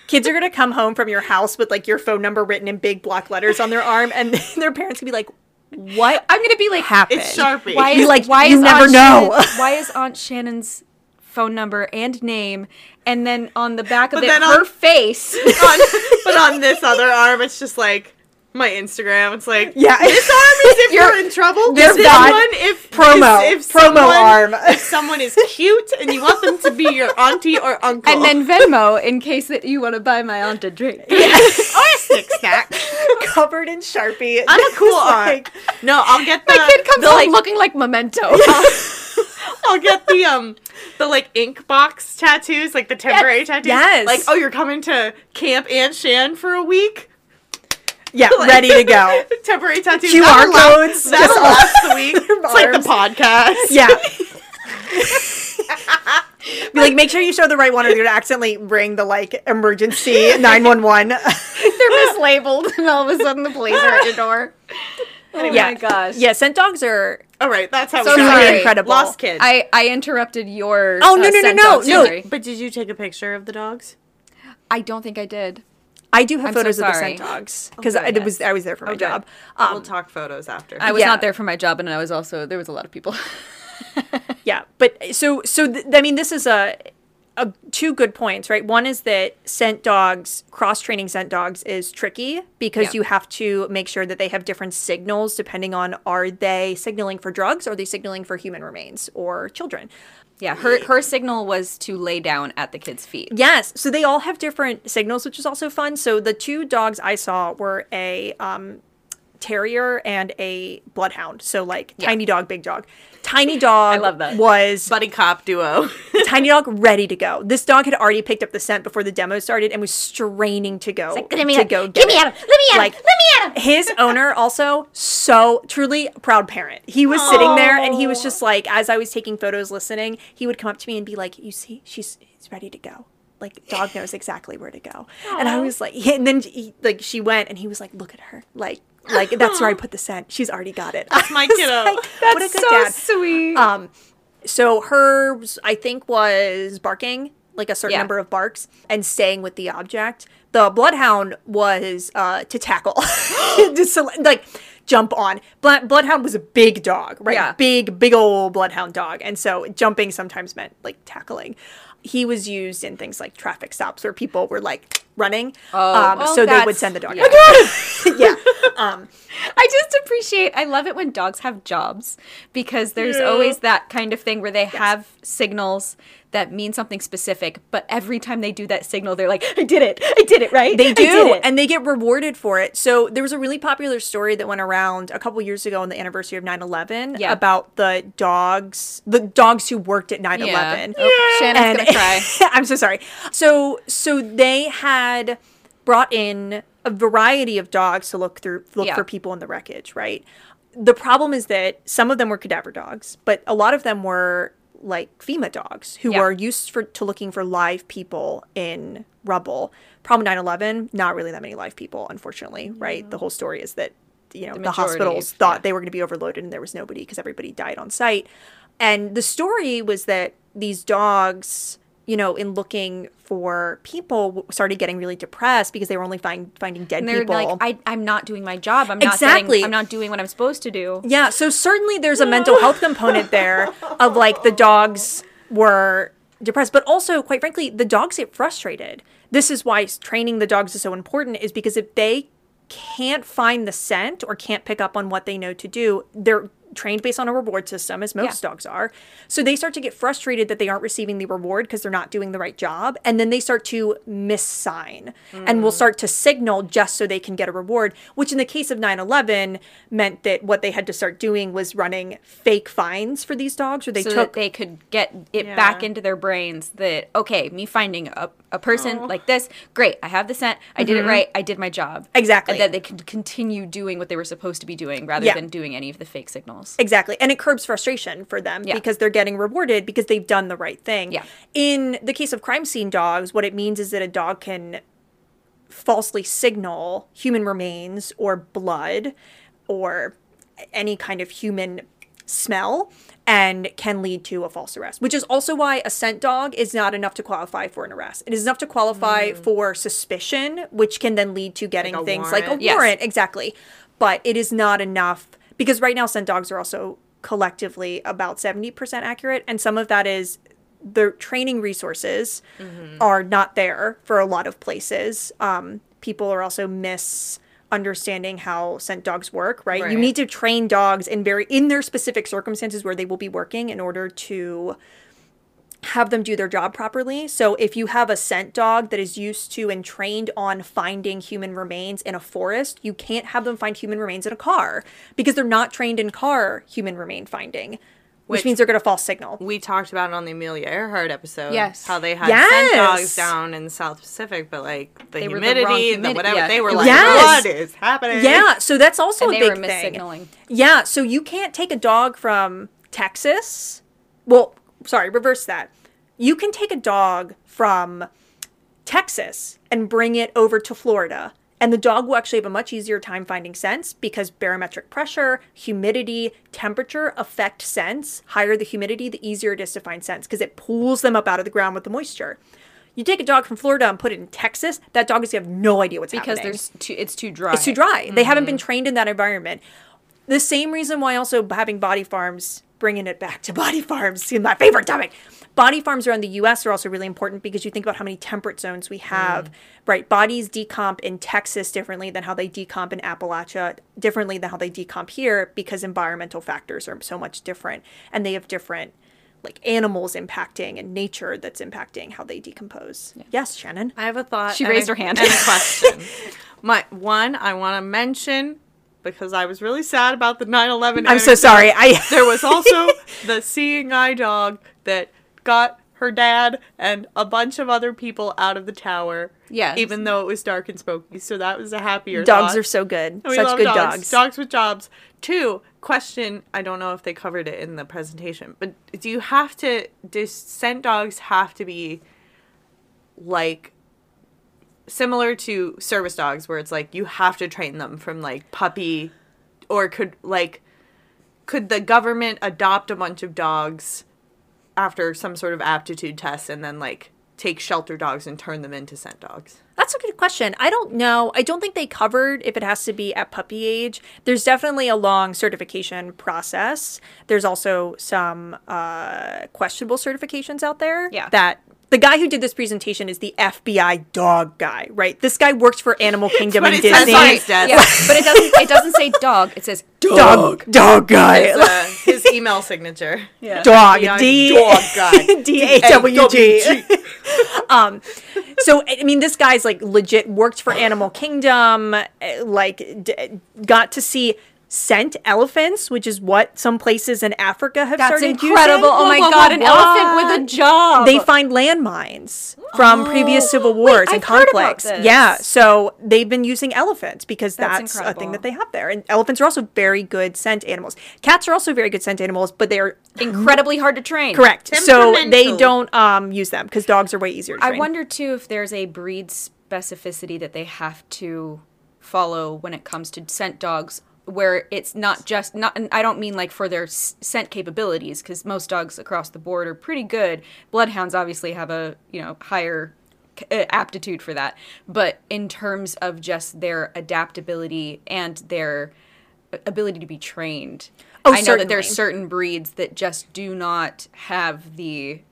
Kids are going to come home from your house with, like, your phone number written in big block letters on their arm, and their parents can be like, what? I'm going to be like, happened? It's Sharpie. Why is, like, why you is never Aunt know. Shannon, why is Aunt Shannon's phone number and name, and then on the back of but it, her on, face. On, but on this other arm, it's just like, my Instagram. It's like, yeah, this arm is if you're, you're in trouble. This one if promo is, if promo someone, arm. If someone is cute and you want them to be your auntie or uncle. And then Venmo in case that you want to buy my aunt a drink. Yeah. Or a snick snack. Covered in Sharpie. I'm a cool like, aunt. No, I'll get the. My kid comes the, home like, looking like Memento. Uh, I'll get the um the like ink box tattoos, like the temporary yes. tattoos. Yes. Like, oh, you're coming to Camp Aunt Shan for a week. Yeah, like, ready to go. Temporary tattoos. Q R codes. That's last week. It's like the podcast. Yeah. Be like, make sure you show the right one or you're going to accidentally ring the, like, emergency nine one one. They're mislabeled and all of a sudden the police are at your door. Oh, yeah. My gosh. Yeah, scent dogs are... All right, that's how so we are incredible. Lost kids. I, I interrupted your Oh, no, uh, no, no, no, no. no. But did you take a picture of the dogs? I don't think I did. I do have I'm photos so of the scent dogs because oh, I it was I was there for my okay. job. Um, we'll talk photos after. I was yeah. not there for my job, and I was also there was a lot of people. yeah, but so so th- I mean, this is a, a two good points, right? One is that scent dogs cross training scent dogs is tricky because yeah. you have to make sure that they have different signals depending on are they signaling for drugs, or are they signaling for human remains or children. Yeah, her her signal was to lay down at the kids' feet. Yes, so they all have different signals, which is also fun. So the two dogs I saw were a um, terrier and a bloodhound. So like yeah. tiny dog, big dog. Tiny dog I love that. Was... Buddy cop duo. Tiny dog ready to go. This dog had already picked up the scent before the demo started and was straining to go. It's like, let me to go get Give me at him. Let me at like, him. Let me at him. His owner also, so truly proud parent. He was Aww. Sitting there and he was just like, as I was taking photos listening, he would come up to me and be like, you see, she's it's ready to go. Like, dog knows exactly where to go. Aww. And I was like, and then he, like she went and he was like, look at her. Like, like that's where I put the scent. She's already got it. That's my kiddo. Like, that's what a good so dad. Sweet. Um, so hers, I think, was barking like a certain yeah. number of barks and staying with the object. The bloodhound was uh, to tackle, just to, like jump on. Blood- bloodhound was a big dog, right? Yeah. Big, big old bloodhound dog, and so jumping sometimes meant like tackling. He was used in things like traffic stops where people were like running. Oh, um, oh so they would send the dog. Yeah. yeah. Um, I just appreciate, I love it when dogs have jobs because there's yeah. always that kind of thing where they yes. have signals that mean something specific, but every time they do that signal, they're like, I did it. I did it, right? They do. And they get rewarded for it. So there was a really popular story that went around a couple years ago on the anniversary of nine eleven yeah. about the dogs, the dogs who worked at nine eleven. Yeah. Yeah. Oh, Shannon's and, gonna cry. I'm so sorry. So, so they had brought in a variety of dogs to look through, look yeah. for people in the wreckage, right? The problem is that some of them were cadaver dogs, but a lot of them were like FEMA dogs who yeah. were used for to looking for live people in rubble. Problem nine eleven, not really that many live people, unfortunately, yeah. right? The whole story is that, you know, the, the hospitals thought yeah. they were going to be overloaded and there was nobody because everybody died on site. And the story was that these dogs, you know, in looking for people, started getting really depressed because they were only find, finding dead people. And they're people. like, I, I'm not doing my job. I'm not exactly. getting, I'm not doing what I'm supposed to do. Yeah, so certainly there's a mental health component there of, like, the dogs were depressed. But also, quite frankly, the dogs get frustrated. This is why training the dogs is so important, is because if they can't find the scent or can't pick up on what they know to do, they're trained based on a reward system, as most yeah. dogs are. So they start to get frustrated that they aren't receiving the reward because they're not doing the right job. And then they start to missign mm. and will start to signal just so they can get a reward, which in the case of nine eleven meant that what they had to start doing was running fake fines for these dogs. Or they so took that they could get it yeah. back into their brains that, okay, me finding a, a person oh. like this, great, I have the scent, I mm-hmm. did it right, I did my job. Exactly. And that they could continue doing what they were supposed to be doing rather yeah. than doing any of the fake signals. Exactly. And it curbs frustration for them yeah. because they're getting rewarded because they've done the right thing. Yeah. In the case of crime scene dogs, what it means is that a dog can falsely signal human remains or blood or any kind of human smell and can lead to a false arrest, which is also why a scent dog is not enough to qualify for an arrest. It is enough to qualify mm. for suspicion, which can then lead to getting like things warrant. like a yes. warrant. Exactly. But it is not enough because right now scent dogs are also collectively about seventy percent accurate. And some of that is the training resources mm-hmm. are not there for a lot of places. Um, people are also misunderstanding how scent dogs work, right? right? You need to train dogs in very in their specific circumstances where they will be working in order to have them do their job properly. So if you have a scent dog that is used to and trained on finding human remains in a forest, you can't have them find human remains in a car because they're not trained in car human remain finding. Which, which means they're going to false signal. We talked about it on the Amelia Earhart episode. Yes. How they had yes. scent dogs down in the South Pacific, but like the they humidity, the humidity, the whatever, yeah. they were like, yes. what is happening? Yeah, so that's also and a big thing. They were mis-signaling. Yeah, so you can't take a dog from Texas. Well, sorry, reverse that. You can take a dog from Texas and bring it over to Florida. And the dog will actually have a much easier time finding scents because barometric pressure, humidity, temperature affect scents. Higher the humidity, the easier it is to find scents because it pulls them up out of the ground with the moisture. You take a dog from Florida and put it in Texas, that dog is going to have no idea what's because happening. Because too, it's too dry. It's too dry. Mm-hmm. They haven't been trained in that environment. The same reason why also having body farms, bringing it back to body farms, my favorite topic. Body farms around the U S are also really important because you think about how many temperate zones we have, mm. right? Bodies decomp in Texas differently than how they decomp in Appalachia, differently than how they decomp here because environmental factors are so much different. And they have different, like, animals impacting and nature that's impacting how they decompose. Yeah. Yes, Shannon? I have a thought. She raised a, her hand. And a question. My, one, I want to mention... because I was really sad about the nine eleven. I'm so sorry. I There was also the seeing eye dog that got her dad and a bunch of other people out of the tower. Yes. Even though it was dark and spooky. So that was a happier Dogs thought. Are so good. We Such love good dogs. dogs. Dogs with jobs. Two, question, I don't know if they covered it in the presentation, but do you have to, do scent dogs have to be like... similar to service dogs where it's like you have to train them from like puppy, or could like could the government adopt a bunch of dogs after some sort of aptitude test and then like take shelter dogs and turn them into scent dogs? That's a good question. I don't know. I don't think they covered if it has to be at puppy age. There's definitely a long certification process. There's also some uh, questionable certifications out there yeah. that the guy who did this presentation is the F B I dog guy, right? This guy works for Animal Kingdom and Disney. Says, sorry, yeah, but it doesn't it doesn't say dog. It says dog. Dog, dog guy. His, uh, his email signature. Yeah. Dog. D- dog guy. D A W G. Um, so, I mean, this guy's, like, legit worked for Animal Kingdom, like, d- got to see... scent elephants, which is what some places in Africa have That's started incredible. using. That's incredible. Oh, my whoa, God. Whoa, an whoa. elephant with a job. They find landmines from oh. previous civil wars Wait, and I've conflicts. Heard about this. Yeah. So they've been using elephants because that's, that's a thing that they have there. And elephants are also very good scent animals. Cats are also very good scent animals, but they are incredibly hard to train. Correct. So they don't um, use them because dogs are way easier to train. I wonder, too, if there's a breed specificity that they have to follow when it comes to scent dogs. Where it's not just not, and I don't mean like for their scent capabilities, because most dogs across the board are pretty good. Bloodhounds obviously have a you know higher aptitude for that, but in terms of just their adaptability and their ability to be trained, oh, I know certainly. that there's certain breeds that just do not have the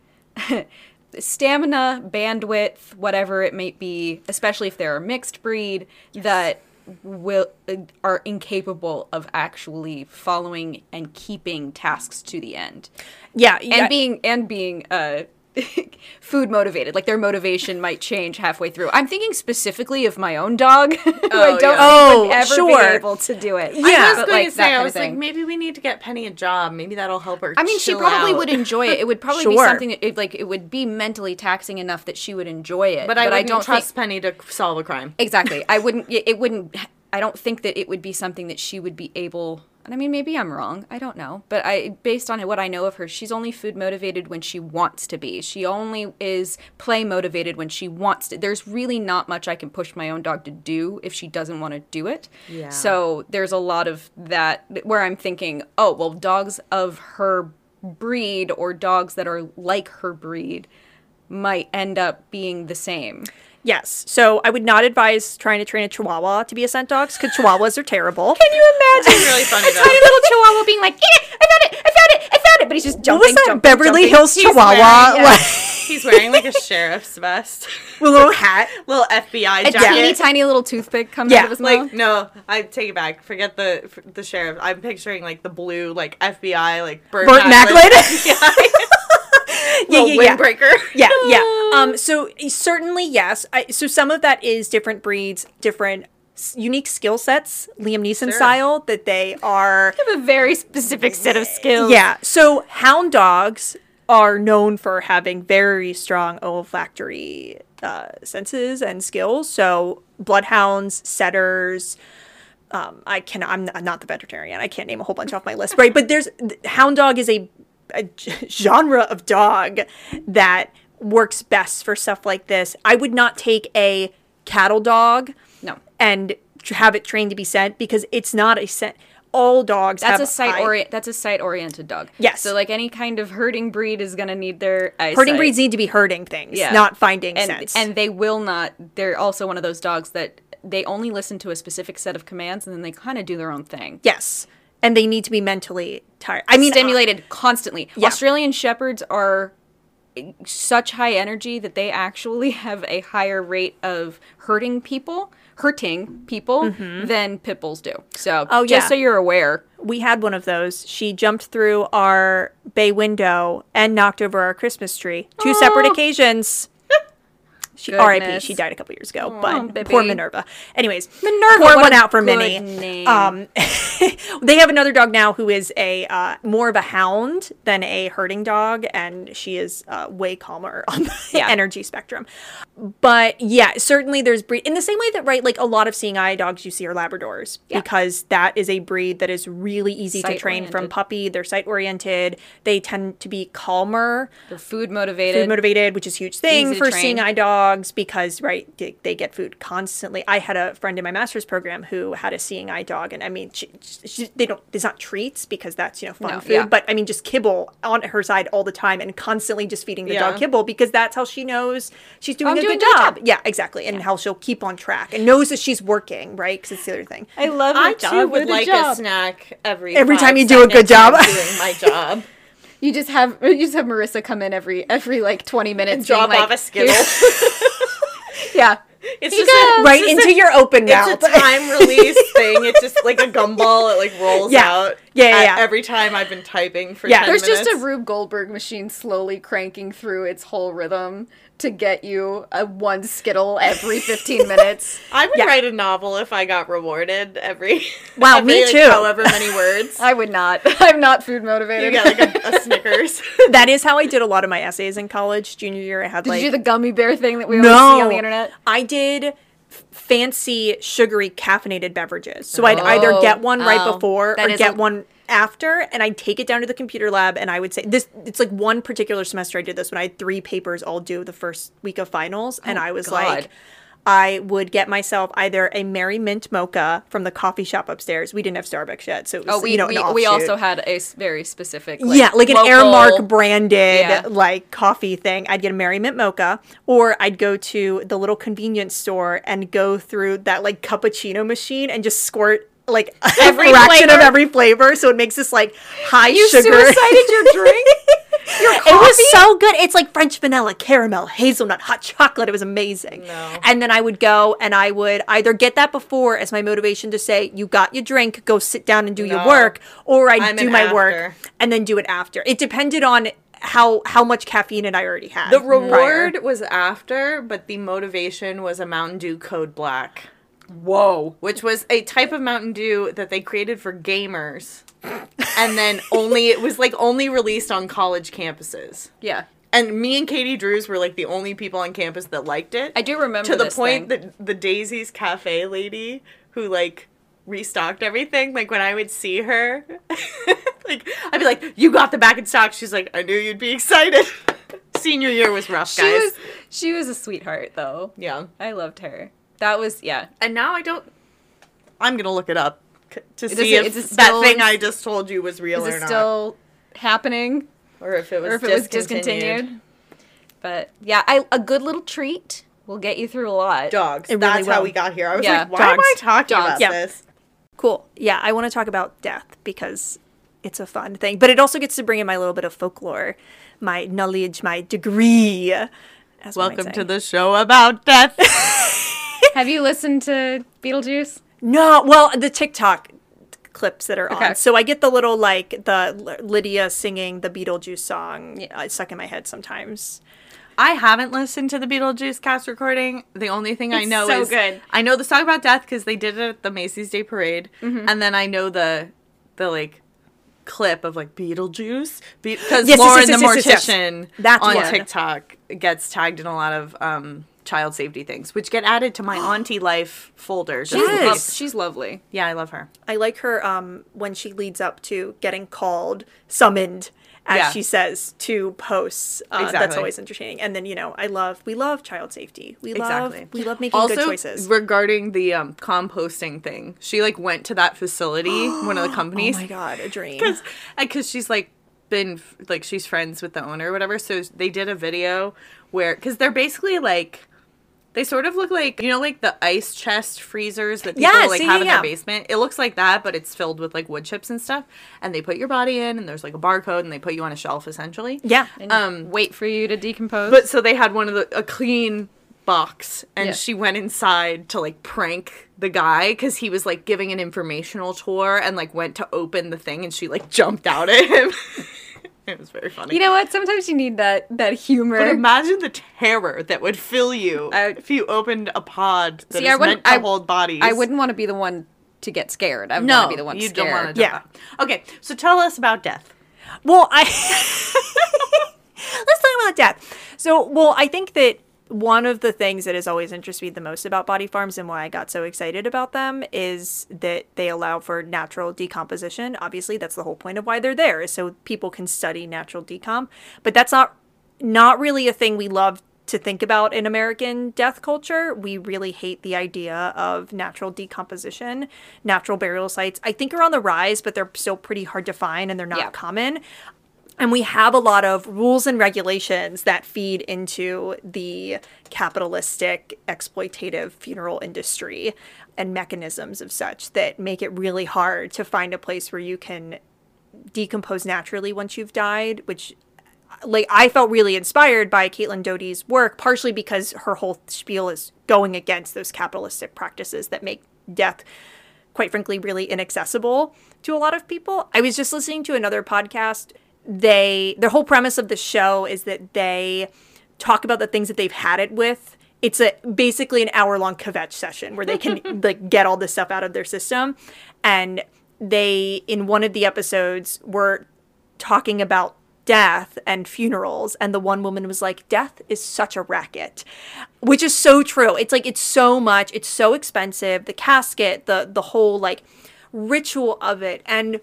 stamina, bandwidth, whatever it may be, especially if they're a mixed breed yes. that. Will uh, are incapable of actually following and keeping tasks to the end. Yeah, yeah. and being and being uh, food motivated. Like their motivation might change halfway through. I'm thinking specifically of my own dog. Oh, I don't yeah. oh, ever sure. be able to do it. Yeah, I was going like, to say I was like maybe we need to get Penny a job. Maybe that'll help her. I mean, chill she probably out. would enjoy it. It would probably sure. be something that it, like it would be mentally taxing enough that she would enjoy it. But, but I, wouldn't I don't trust think... Penny to solve a crime. Exactly. I wouldn't. It wouldn't. I don't think that it would be something that she would be able. And I mean, maybe I'm wrong. I don't know. But I, based on what I know of her, she's only food motivated when she wants to be. She only is play motivated when she wants to. There's really not much I can push my own dog to do if she doesn't want to do it. Yeah. So there's a lot of that where I'm thinking, oh, well, dogs of her breed or dogs that are like her breed might end up being the same. Yes. So I would not advise trying to train a chihuahua to be a scent dog because chihuahuas are terrible. Can you imagine? It's really funny though. A tiny little chihuahua being like, eh, I found it, I found it, I found it. But he's just jumping, jumping, jumping. Beverly Hills Chihuahua. Wearing, yeah. like... He's wearing like a sheriff's vest. With a little hat. Little F B I jacket. A teeny tiny little toothpick comes yeah. out of his mouth. Like, no, I take it back. Forget the the sheriff. I'm picturing like the blue like F B I, like Burt Macklin. Yeah, yeah, windbreaker. Yeah, yeah. Um, so certainly, yes. I, so some of that is different breeds, different s- unique skill sets, Liam Neeson sure. style, that they are. They have a very specific set of skills. Yeah. So hound dogs are known for having very strong olfactory uh, senses and skills. So bloodhounds, setters. Um, I can. I'm, I'm not the veterinarian. I can't name a whole bunch off my list, right? But there's hound dog is a. a genre of dog that works best for stuff like this. I would not take a cattle dog no. and have it trained to be scent because it's not a scent. All dogs that's have a sight ori- That's a sight-oriented dog. Yes. So, like, any kind of herding breed is going to need their eyesight. Herding breeds need to be herding things, yeah. not finding and, scents. And they will not. They're also one of those dogs that they only listen to a specific set of commands and then they kind of do their own thing. Yes. And they need to be mentally tired. I mean, stimulated uh, constantly. Yeah. Australian Shepherds are such high energy that they actually have a higher rate of hurting people, hurting people mm-hmm. than pit bulls do. So oh, just yeah. so you're aware. We had one of those. She jumped through our bay window and knocked over our Christmas tree. Two oh. separate occasions. She, R I P She died a couple years ago, oh, but baby. Poor Minerva. Anyways, Minerva, pour one out for Minnie. Name. Um, they have another dog now who is a uh, more of a hound than a herding dog, and she is uh, way calmer on the yeah. energy spectrum. But yeah, certainly there's breed in the same way that right, like a lot of seeing eye dogs you see are Labradors yeah. because that is a breed that is really easy sight to train oriented. From puppy. They're sight oriented. They tend to be calmer. They're food motivated. Food motivated, which is a huge thing for train. Seeing eye dogs. Because, right, they get food constantly. I had a friend in my master's program who had a seeing eye dog. And, I mean, she, she, they don't, it's not treats because that's, you know, fun no, food. Yeah. But, I mean, just kibble on her side all the time and constantly just feeding the yeah. dog kibble because that's how she knows she's doing I'm a doing good job. job. Yeah, exactly. And yeah. how she'll keep on track and knows that she's working, right? Because it's the other thing. I love I, too, dog would like job. a snack every Every time you do a good job. Doing my job. You just have you just have Marissa come in every every like twenty minutes and drop like, off a Skittle. yeah, it's just a, right it's into a, your open mouth. It's a time release thing. It's just like a gumball. It like rolls yeah. out. Yeah, yeah, yeah. Every time I've been typing for yeah. ten There's minutes. There's just a Rube Goldberg machine slowly cranking through its whole rhythm to get you a one Skittle every fifteen minutes. I would yeah. write a novel if I got rewarded every... Wow, every, me like, too. However many words. I would not. I'm not food motivated. You got like a, a Snickers. That is how I did a lot of my essays in college. Junior year, I had did like... Did you do the gummy bear thing that we no, always see on the internet? I did... fancy sugary caffeinated beverages. So oh, I'd either get one right oh, before or get a- one after, and I'd take it down to the computer lab and I would say this it's like one particular semester I did this when I had three papers all due the first week of finals and oh, I was God. like I would get myself either a Mary Mint mocha from the coffee shop upstairs. We didn't have Starbucks yet, so it was, oh, we, you know, we, an offshoot. We also had a very specific, like, yeah, like an local, Airmark branded yeah. like coffee thing. I'd get a Mary Mint mocha, or I'd go to the little convenience store and go through that like cappuccino machine and just squirt like every a fraction flavor. of every flavor, so it makes this like high you sugar. You suicided your drink. It was so good. It's like French vanilla, caramel, hazelnut, hot chocolate. It was amazing. No. And then I would go and I would either get that before as my motivation to say, you got your drink, go sit down and do no. your work, or I'd I'm do my after. work and then do it after. It depended on how how much caffeine and I already had. The reward prior. was after, but the motivation was a Mountain Dew Code Black. Whoa. Which was a type of Mountain Dew that they created for gamers. And then only, it was like only released on college campuses. Yeah. And me and Katie Drews were like the only people on campus that liked it. I do remember this. To the point thing. that the Daisy's Cafe lady who like restocked everything, like when I would see her, like I'd be like, you got the back in stock. She's like, I knew you'd be excited. Senior year was rough, guys. She was, she was a sweetheart though. Yeah. I loved her. That was, yeah. And now I don't... I'm going to look it up to see it, if it that thing I just told you was real or not. Is it still happening? or if it was, or if it was discontinued. discontinued. But yeah, I, a good little treat will get you through a lot. Dogs. It That's really how we got here. I was yeah. like, why Dogs. am I talking Dogs. about yeah. this? Cool. Yeah, I want to talk about death because it's a fun thing. But it also gets to bring in my little bit of folklore, my knowledge, my degree. As Welcome to the show about death. Have you listened to Beetlejuice? No. Well, the TikTok clips that are okay. on. So I get the little, like, the Lydia singing the Beetlejuice song yeah. uh, stuck in my head sometimes. I haven't listened to the Beetlejuice cast recording. The only thing it's I know so is good. I know the song about death because they did it at the Macy's Day Parade, mm-hmm. and then I know the the like clip of like Beetlejuice because yes, Lauren yes, yes, the yes, Mortician yes, yes. on one. TikTok gets tagged in a lot of um, child safety things, which get added to my Auntie Life folder. She lo- she's lovely. Yeah, I love her. I like her um, when she leads up to getting called, summoned. As yeah. she says, to posts. Uh, exactly. That's always entertaining. And then, you know, I love, we love child safety. We love, exactly. we love making also, good choices. Also, regarding the um, composting thing, she, like, went to that facility, one of the companies. Oh, my God, a dream. Because she's, like, been, like, she's friends with the owner or whatever. So they did a video where, because they're basically, like, they sort of look like, you know, like the ice chest freezers that people, yeah, like, see, have yeah, in their yeah. basement. It looks like that, but it's filled with, like, wood chips and stuff. And they put your body in, and there's, like, a barcode, and they put you on a shelf, essentially. Yeah. And um, wait for you to decompose. But so they had one of the, a clean box, and yeah. she went inside to, like, prank the guy, because he was, like, giving an informational tour and, like, went to open the thing, and she, like, jumped out at him. It was very funny. You know what? Sometimes you need that, that humor. But imagine the terror that would fill you I, if you opened a pod that see, is meant to I, hold bodies. I wouldn't want to be the one to get scared. I would no, want to be the one scared. No, you don't want to jump yeah. Okay, so tell us about death. Well, I... Let's talk about death. So, well, I think that one of the things that has always interested me the most about body farms and why I got so excited about them is that they allow for natural decomposition. Obviously, that's the whole point of why they're there, is so people can study natural decom. But that's not not really a thing we love to think about in American death culture. We really hate the idea of natural decomposition. Natural burial sites, I think, are on the rise, but they're still pretty hard to find and they're not yeah. common. And we have a lot of rules and regulations that feed into the capitalistic, exploitative funeral industry and mechanisms of such that make it really hard to find a place where you can decompose naturally once you've died, which, like, I felt really inspired by Caitlin Doughty's work, partially because her whole spiel is going against those capitalistic practices that make death, quite frankly, really inaccessible to a lot of people. I was just listening to another podcast. They, their whole premise of the show is that they talk about the things that they've had it with. It's a basically an hour-long kvetch session where they can like get all this stuff out of their system. And they, in one of the episodes, were talking about death and funerals, and the one woman was like, death is such a racket, which is so true. It's like, it's so much, it's so expensive, the casket, the the whole like ritual of it. And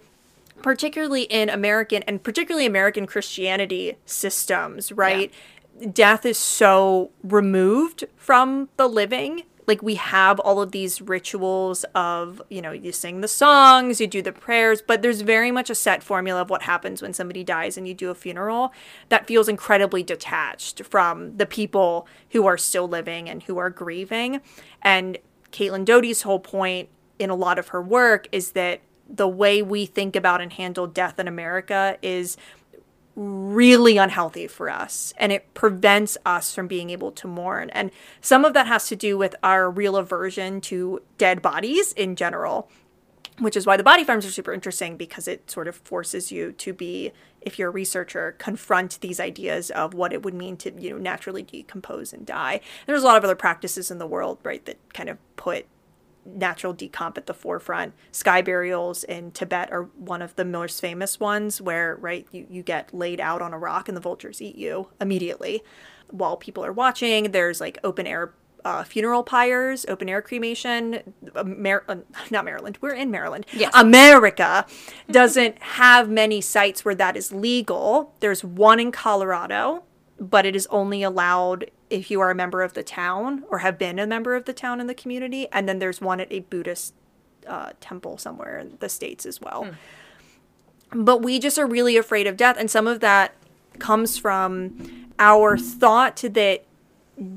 particularly in American and particularly American Christianity systems, right? Yeah. Death is so removed from the living. Like, we have all of these rituals of, you know, you sing the songs, you do the prayers, but there's very much a set formula of what happens when somebody dies and you do a funeral that feels incredibly detached from the people who are still living and who are grieving. And Caitlin Doughty's whole point in a lot of her work is that the way we think about and handle death in America is really unhealthy for us, and it prevents us from being able to mourn. And some of that has to do with our real aversion to dead bodies in general, which is why the body farms are super interesting, because it sort of forces you to be, if you're a researcher, confront these ideas of what it would mean to, you know, naturally decompose and die. There's a lot of other practices in the world, right, that kind of put natural decomp at the forefront. Sky burials in Tibet are one of the most famous ones where, right, you, you get laid out on a rock and the vultures eat you immediately while people are watching. There's like open air uh, funeral pyres, open air cremation. Amer- uh, not Maryland. We're in Maryland. Yes. America doesn't have many sites where that is legal. There's one in Colorado, but it is only allowed if you are a member of the town or have been a member of the town in the community. And then there's one at a Buddhist uh, temple somewhere in the States as well. Mm. But we just are really afraid of death. And some of that comes from our thought that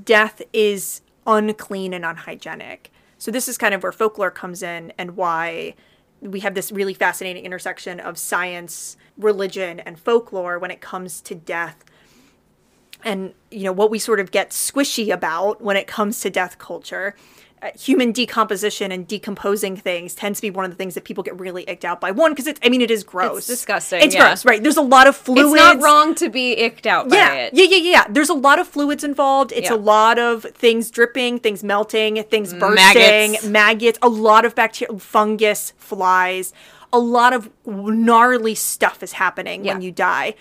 death is unclean and unhygienic. So this is kind of where folklore comes in and why we have this really fascinating intersection of science, religion, and folklore when it comes to death. And, you know, what we sort of get squishy about when it comes to death culture. Uh, human decomposition and decomposing things tends to be one of the things that people get really icked out by. One, because it's, I mean, it is gross. It's disgusting. It's yeah. gross, right? There's a lot of fluids. It's not wrong to be icked out yeah. by it. Yeah, yeah, yeah, yeah. There's a lot of fluids involved. It's yeah. a lot of things dripping, things melting, things bursting, maggots, maggots a lot of bacteria, fungus, flies. A lot of gnarly stuff is happening yeah. when you die.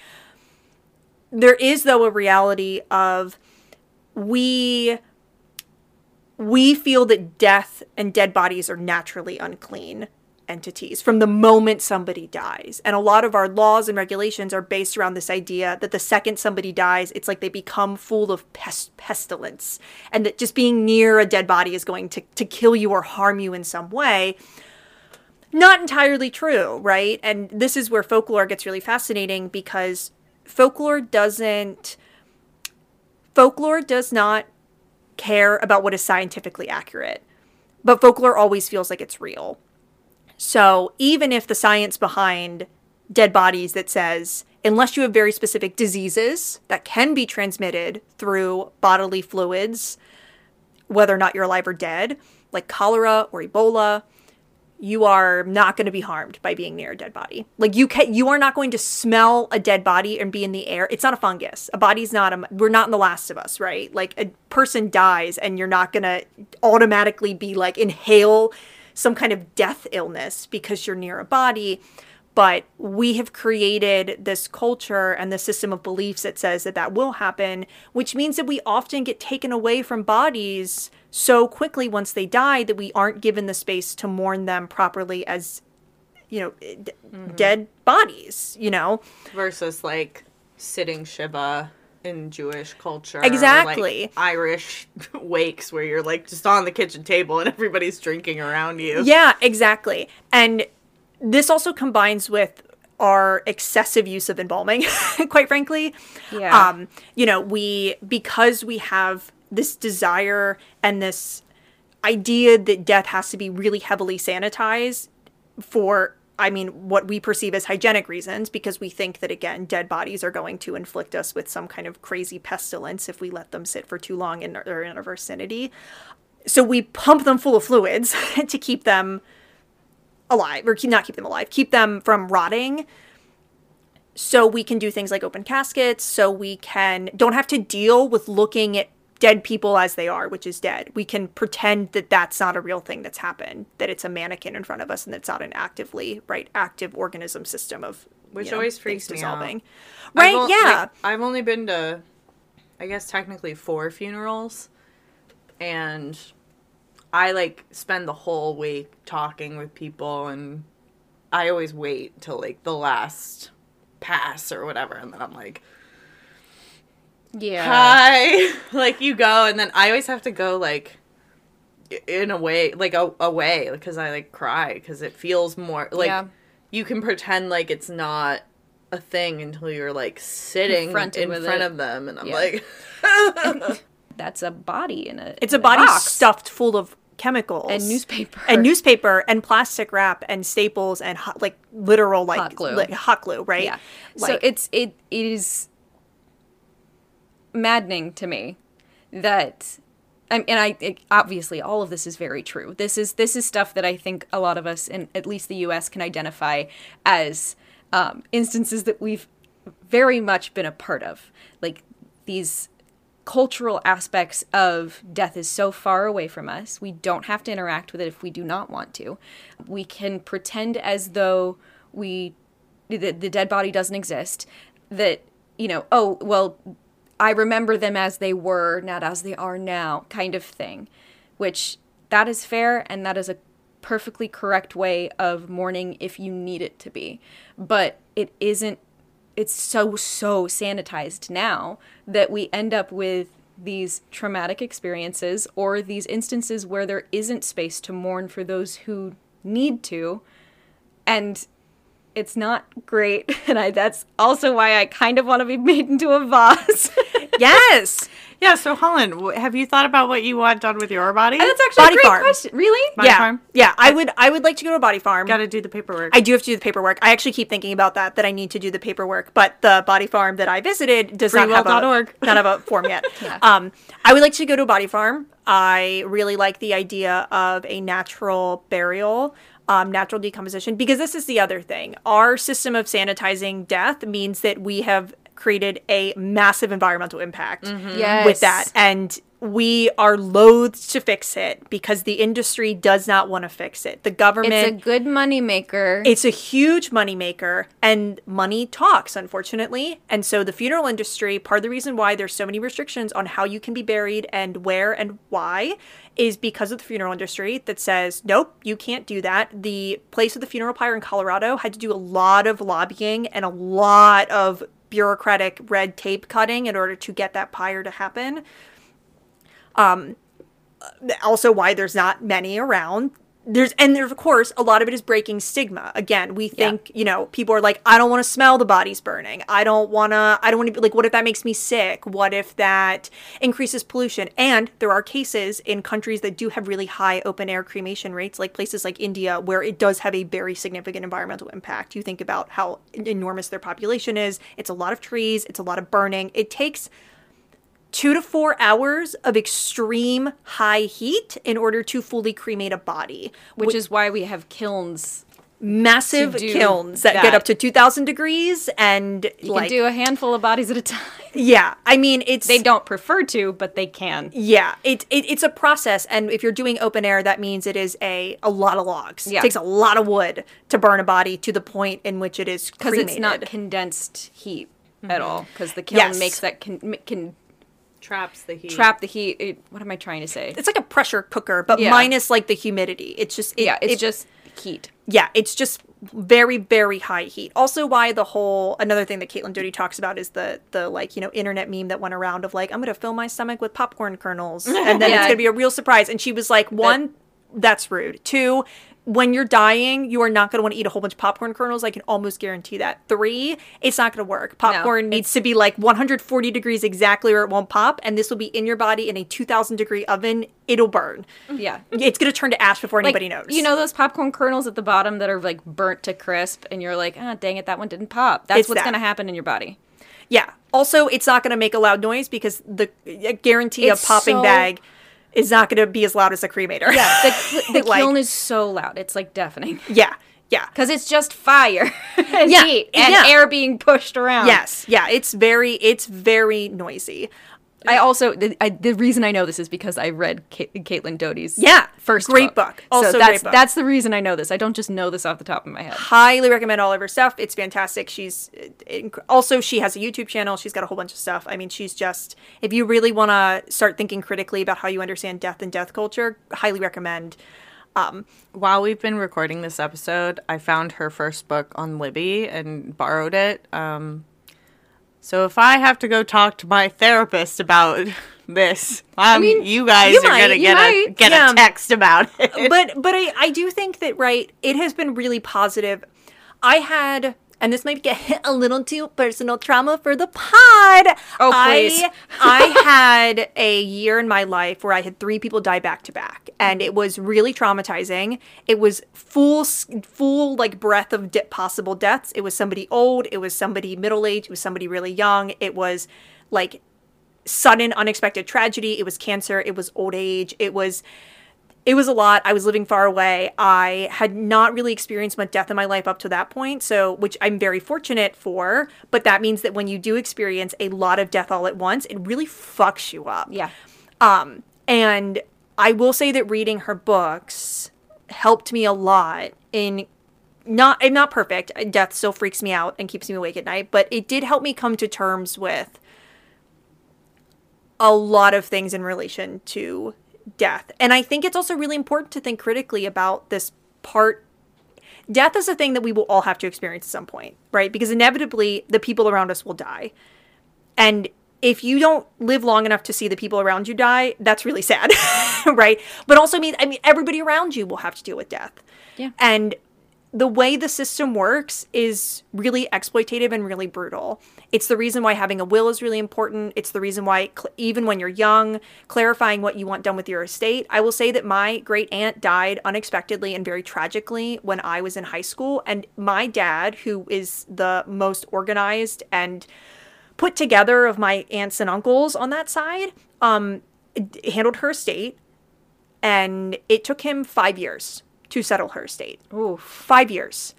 There is, though, a reality of we... We feel that death and dead bodies are naturally unclean entities from the moment somebody dies. And a lot of our laws and regulations are based around this idea that the second somebody dies, it's like they become full of pest- pestilence. And that just being near a dead body is going to, to kill you or harm you in some way. Not entirely true, right? And this is where folklore gets really fascinating, because folklore doesn't... Folklore does not... care about what is scientifically accurate, but folklore always feels like it's real. So even if the science behind dead bodies that says, unless you have very specific diseases that can be transmitted through bodily fluids, whether or not you're alive or dead, like cholera or Ebola, you are not going to be harmed by being near a dead body. Like you can, you are not going to smell a dead body and be in the air. It's not a fungus. A body's not a, we're not in The Last of Us, right? Like a person dies and you're not going to automatically be like inhale some kind of death illness because you're near a body. But we have created this culture and the system of beliefs that says that that will happen, which means that we often get taken away from bodies so quickly once they die that we aren't given the space to mourn them properly as, you know, d- mm-hmm. dead bodies, you know? Versus like sitting Shiva in Jewish culture. Exactly. Like Irish wakes where you're like just on the kitchen table and everybody's drinking around you. Yeah, exactly. And this also combines with our excessive use of embalming, quite frankly. Yeah. Um, you know, we, because we have this desire and this idea that death has to be really heavily sanitized for, I mean, what we perceive as hygienic reasons, because we think that, again, dead bodies are going to inflict us with some kind of crazy pestilence if we let them sit for too long in our, in our vicinity. So we pump them full of fluids to keep them alive, or keep, not keep them alive, keep them from rotting, so we can do things like open caskets, so we can, don't have to deal with looking at dead people as they are, which is dead. We can pretend that that's not a real thing that's happened, that it's a mannequin in front of us and that's not an actively, right, active organism system of, which you know, always freaks me dissolving. Out. Right, I've o- yeah. Like, I've only been to, I guess technically four funerals, and I, like, spend the whole week talking with people, and I always wait till, like, the last pass or whatever, and then I'm like, yeah, hi, like, you go, and then I always have to go, like, in a way, like, a- away, because I, like, cry, because it feels more, like, yeah. you can pretend like it's not a thing until you're, like, sitting Confronted in front it. Of them, and I'm yeah. like... That's a body in a It's in a body box. Stuffed full of chemicals. And newspaper. And newspaper and plastic wrap and staples and hot, like literal like hot glue, like, hot glue right? Yeah. Like, so it's it, it is maddening to me that I and I it, obviously all of this is very true. This is this is stuff that I think a lot of us in at least the U S can identify as um, instances that we've very much been a part of. Like these cultural aspects of death is so far away from us. We don't have to interact with it if we do not want to. We can pretend as though we, the, the dead body doesn't exist. That, you know, oh, well, I remember them as they were, not as they are now, kind of thing. Which, that is fair, and that is a perfectly correct way of mourning if you need it to be. But it isn't. It's so, so sanitized now that we end up with these traumatic experiences or these instances where there isn't space to mourn for those who need to. And It's not great. And I, that's also why I kind of want to be made into a vase. Yes. Yeah. So, Holland, have you thought about what you want done with your body? That's actually body a great farm. question. Really? Body yeah. farm? Yeah. I would, I would like to go to a body farm. Got to do the paperwork. I do have to do the paperwork. I actually keep thinking about that, that I need to do the paperwork. But the body farm that I visited does not have, a, not have a form yet. Yeah. Um, I would like to go to a body farm. I really like the idea of a natural burial. Um, natural decomposition, because this is the other thing. Our system of sanitizing death means that we have created a massive environmental impact mm-hmm. yes. with that. And we are loath to fix it because the industry does not want to fix it. The government... It's a good moneymaker. It's a huge moneymaker. And money talks, unfortunately. And so the funeral industry, part of the reason why there's so many restrictions on how you can be buried and where and why is because of the funeral industry that says, nope, you can't do that. The place of the funeral pyre in Colorado had to do a lot of lobbying and a lot of bureaucratic red tape cutting in order to get that pyre to happen. Um, also why there's not many around. There's, and there, of course, a lot of it is breaking stigma. Again, we think, yeah. you know, people are like, I don't want to smell the bodies burning. I don't want to, I don't want to be like, what if that makes me sick? What if that increases pollution? And there are cases in countries that do have really high open air cremation rates, like places like India, where it does have a very significant environmental impact. You think about how enormous their population is. It's a lot of trees. It's a lot of burning. It takes two to four hours of extreme high heat in order to fully cremate a body. Which, which is why we have kilns. Massive kilns that, that get up to two thousand degrees and you like, can do a handful of bodies at a time. Yeah. I mean, it's... They don't prefer to, but they can. Yeah. It, it, it's a process. And if you're doing open air, that means it is a, a lot of logs. Yeah. It takes a lot of wood to burn a body to the point in which it is cremated. Because it's not condensed heat mm-hmm. at all. Because the kiln yes. makes that... Con- can, Traps the heat. Trap the heat. It, what am I trying to say? It's like a pressure cooker, but yeah. minus like the humidity. It's just it, yeah. It's it, just heat. Yeah, it's just very very high heat. Also, why the whole another thing that Caitlin Doughty talks about is the the like you know internet meme that went around of like I'm gonna fill my stomach with popcorn kernels and then yeah. it's gonna be a real surprise. And she was like, one, that, that's rude. Two, when you're dying, you are not going to want to eat a whole bunch of popcorn kernels. I can almost guarantee that. Three, it's not going to work. Popcorn no, needs to be like one hundred forty degrees exactly or it won't pop. And this will be in your body in a two thousand degree oven. It'll burn. Yeah. It's going to turn to ash before like, anybody knows. You know those popcorn kernels at the bottom that are like burnt to crisp and you're like, ah, oh, dang it, that one didn't pop. That's it's what's that. going to happen in your body. Yeah. Also, it's not going to make a loud noise because the guarantee it's of popping so- bag... is not going to be as loud as a cremator. Yeah, the, the like, kiln is so loud. It's, like, deafening. Yeah, yeah. Because it's just fire and yeah, heat and yeah. air being pushed around. Yes, yeah. It's very, it's very noisy. I also, the, I, the reason I know this is because I read Ca- Caitlin Doughty's yeah, first great book. book. Also so that's, great book. That's the reason I know this. I don't just know this off the top of my head. Highly recommend all of her stuff. It's fantastic. She's, inc- also she has a YouTube channel. She's got a whole bunch of stuff. I mean, she's just, if you really want to start thinking critically about how you understand death and death culture, highly recommend. Um, While we've been recording this episode, I found her first book on Libby and borrowed it. Um So if I have to go talk to my therapist about this, um, I mean, you guys you are might, gonna get might. a get yeah. a text about it. But but I, I do think that right, it has been really positive. I had, and this might get a little too personal trauma for the pod. Oh please! I, I had a year in my life where I had three people die back to back, and it was really traumatizing. It was full, full like breath of de- possible deaths. It was somebody old. It was somebody middle aged. It was somebody really young. It was like sudden, unexpected tragedy. It was cancer. It was old age. It was. It was a lot. I was living far away. I had not really experienced much death in my life up to that point, so which I'm very fortunate for, but that means that when you do experience a lot of death all at once, it really fucks you up. Yeah. Um, and I will say that reading her books helped me a lot in not I'm not perfect. Death still freaks me out and keeps me awake at night, but it did help me come to terms with a lot of things in relation to death. And I think it's also really important to think critically about this part. Death is a thing that we will all have to experience at some point, right? Because inevitably the people around us will die. And if you don't live long enough to see the people around you die, that's really sad, right? But also means, I mean, everybody around you will have to deal with death. Yeah. And the way the system works is really exploitative and really brutal. It's the reason why having a will is really important. It's the reason why, cl- even when you're young, clarifying what you want done with your estate. I will say that my great aunt died unexpectedly and very tragically when I was in high school. And my dad, who is the most organized and put together of my aunts and uncles on that side, um, handled her estate. And it took him five years to settle her estate. Ooh, five years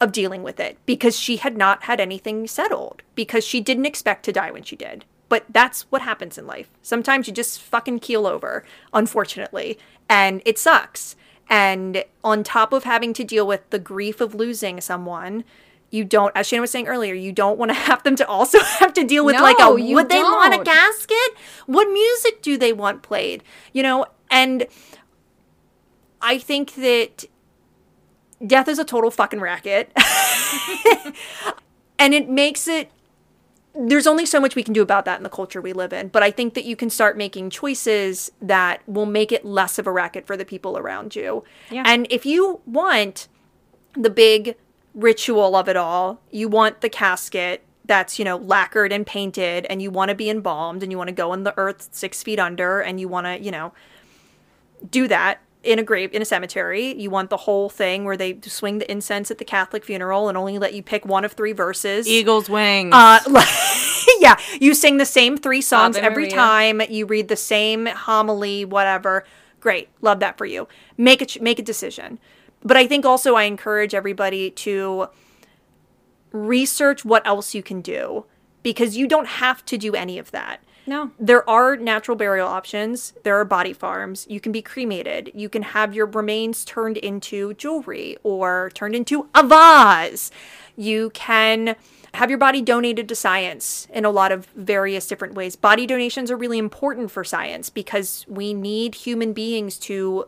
of dealing with it because she had not had anything settled because she didn't expect to die when she did. But that's what happens in life. Sometimes you just fucking keel over, unfortunately, and it sucks. And on top of having to deal with the grief of losing someone, you don't, as Shannon was saying earlier, you don't want to have them to also have to deal with no, like a, would don't. They want a casket? What music do they want played? You know, and I think that death is a total fucking racket. And it makes it, there's only so much we can do about that in the culture we live in. But I think that you can start making choices that will make it less of a racket for the people around you. Yeah. And if you want the big ritual of it all, you want the casket that's, you know, lacquered and painted, and you want to be embalmed, and you want to go in the earth six feet under, and you want to, you know, do that in a grave, in a cemetery. You want the whole thing where they swing the incense at the Catholic funeral and only let you pick one of three verses. Eagle's Wings. Uh, like, yeah. You sing the same three songs Ave every Maria. Time. You read the same homily, whatever. Great. Love that for you. Make a, ch- make a decision. But I think also I encourage everybody to research what else you can do because you don't have to do any of that. No. There are natural burial options. There are body farms. You can be cremated. You can have your remains turned into jewelry or turned into a vase. You can have your body donated to science in a lot of various different ways. Body donations are really important for science because we need human beings to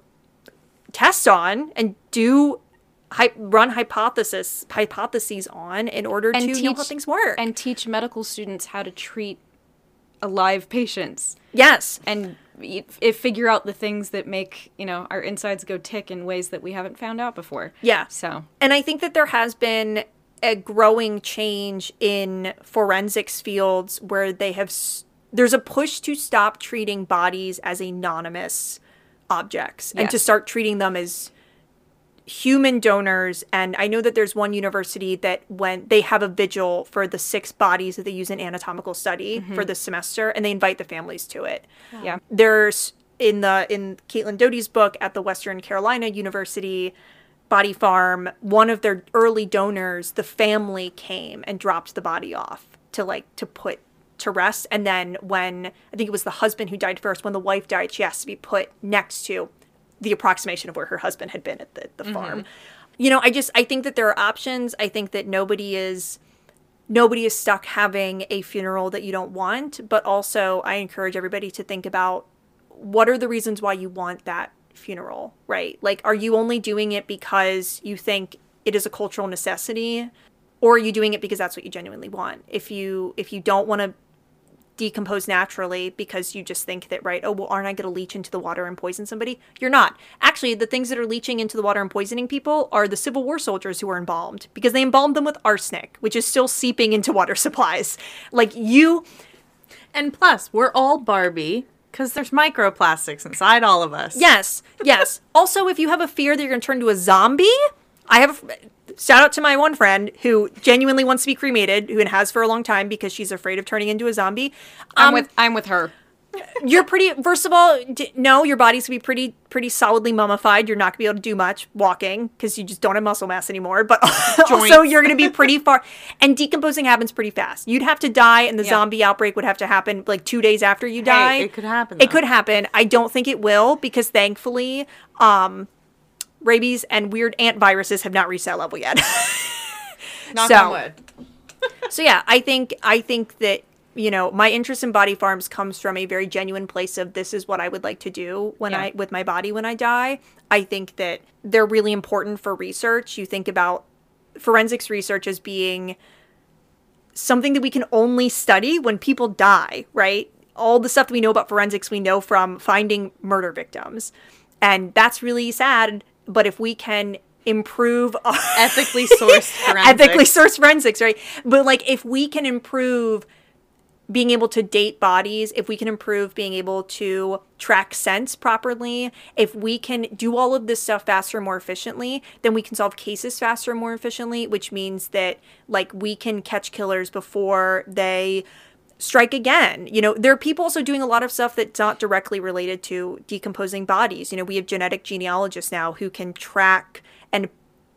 test on and do Hy- run hypothesis, hypotheses on in order and to teach, know how things work. And teach medical students how to treat alive patients. Yes. And it figure out the things that make, you know, our insides go tick in ways that we haven't found out before. Yeah. So. And I think that there has been a growing change in forensics fields where they have, s- there's a push to stop treating bodies as anonymous objects yes. and to start treating them as human donors. And I know that there's one university that when they have a vigil for the six bodies that they use in anatomical study mm-hmm. for this semester, and they invite the families to it. Yeah. yeah. There's in the in Caitlin Doughty's book at the Western Carolina University Body Farm, one of their early donors, the family came and dropped the body off to like to put to rest. And then when I think it was the husband who died first, when the wife died, she has to be put next to the approximation of where her husband had been at the, the mm-hmm. farm. You know, I just, I think that there are options. I think that nobody is, nobody is stuck having a funeral that you don't want, but also I encourage everybody to think about what are the reasons why you want that funeral, right? Like, are you only doing it because you think it is a cultural necessity, or are you doing it because that's what you genuinely want? If you, if you don't want to decompose naturally because you just think that, right, oh, well, aren't I going to leach into the water and poison somebody? You're not. Actually, the things that are leaching into the water and poisoning people are the Civil War soldiers who were embalmed because they embalmed them with arsenic, which is still seeping into water supplies. Like you. And plus, we're all Barbie because there's microplastics inside all of us. Yes. Yes. Also, if you have a fear that you're going to turn into a zombie, I have a... shout out to my one friend who genuinely wants to be cremated, who has for a long time because she's afraid of turning into a zombie. Um, I'm with I'm with her. You're pretty, first of all, d- no, your body's going to be pretty pretty solidly mummified. You're not going to be able to do much walking because you just don't have muscle mass anymore. But also you're going to be pretty far. And decomposing happens pretty fast. You'd have to die and the yeah. zombie outbreak would have to happen like two days after you die. Hey, it could happen. Though. It could happen. I don't think it will because thankfully... Um, rabies and weird ant viruses have not reached that level yet. Knock so, on wood. So yeah, I think I think that, you know, my interest in body farms comes from a very genuine place of this is what I would like to do when yeah. I with my body when I die. I think that they're really important for research. You think about forensics research as being something that we can only study when people die, right? All the stuff that we know about forensics we know from finding murder victims. And that's really sad. But if we can improve our ethically sourced forensics. Ethically sourced forensics, right? But like, if we can improve being able to date bodies, if we can improve being able to track scents properly, if we can do all of this stuff faster and more efficiently, then we can solve cases faster and more efficiently, which means that like we can catch killers before they strike again. You know, there are people also doing a lot of stuff that's not directly related to decomposing bodies. You know, we have genetic genealogists now who can track and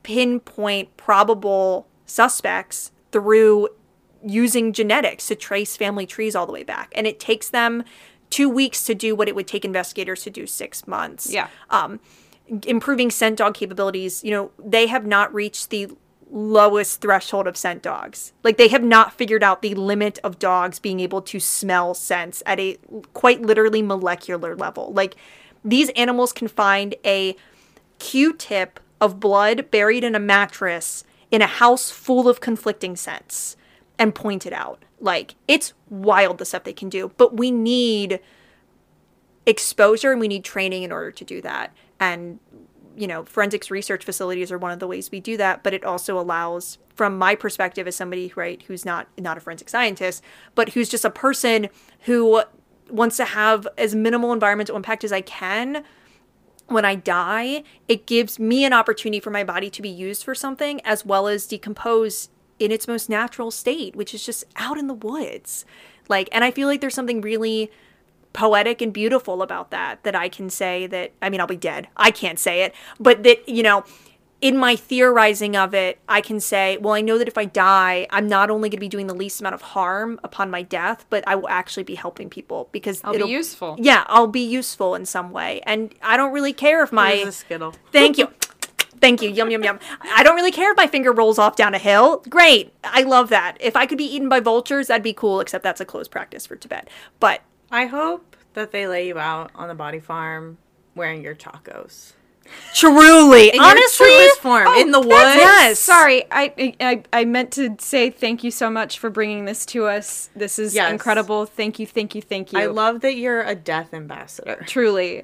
pinpoint probable suspects through using genetics to trace family trees all the way back. And it takes them two weeks to do what it would take investigators to do six months. Yeah. Um, improving scent dog capabilities, you know, they have not reached the lowest threshold of scent dogs. Like, they have not figured out the limit of dogs being able to smell scents at a quite literally molecular level. Like, these animals can find a Q-tip of blood buried in a mattress in a house full of conflicting scents and point it out. Like, it's wild the stuff they can do, but we need exposure and we need training in order to do that. And, you know, forensics research facilities are one of the ways we do that, but it also allows, from my perspective as somebody, right, who's not, not a forensic scientist, but who's just a person who wants to have as minimal environmental impact as I can when I die, it gives me an opportunity for my body to be used for something as well as decompose in its most natural state, which is just out in the woods. Like, and I feel like there's something really poetic and beautiful about that, that I can say that, I mean, I'll be dead. I can't say it, but that, you know, in my theorizing of it, I can say, well, I know that if I die, I'm not only going to be doing the least amount of harm upon my death, but I will actually be helping people because I'll it'll, be useful. Yeah, I'll be useful in some way. And I don't really care if my... Here's a Skittle. Thank you. Thank you. Yum, yum, yum. I don't really care if my finger rolls off down a hill. Great. I love that. If I could be eaten by vultures, that'd be cool, except that's a closed practice for Tibet. But I hope that they lay you out on the body farm wearing your chacos. Truly. In honestly. Your truest form. Oh, in the woods. Yes. Sorry. I, I I meant to say thank you so much for bringing this to us. This is yes. incredible. Thank you, thank you, thank you. I love that you're a death ambassador. Truly.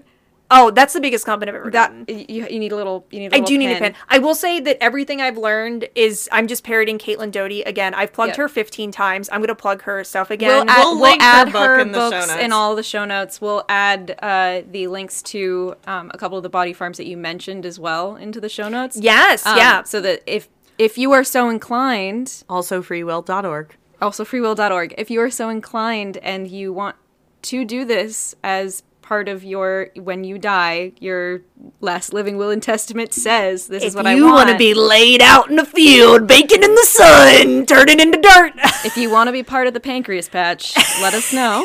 Oh, that's the biggest compliment I've ever gotten. That, you, you need a little you need a I little do pin. need a pin. I will say that everything I've learned is, I'm just parroting Caitlin Doughty again. I've plugged yep. her fifteen times. I'm going to plug her stuff again. We'll add, we'll we'll link add her, book her in the books in all the show notes. We'll add uh, the links to um, a couple of the body farms that you mentioned as well into the show notes. Yes, um, yeah. So that if, if you are so inclined. Also free will dot org. Also free will dot org. If you are so inclined and you want to do this as part of your, when you die, your last living will and testament says, this if is what I want. If you want to be laid out in a field, baking in the sun, turning into dirt. If you want to be part of the pancreas patch, let us know.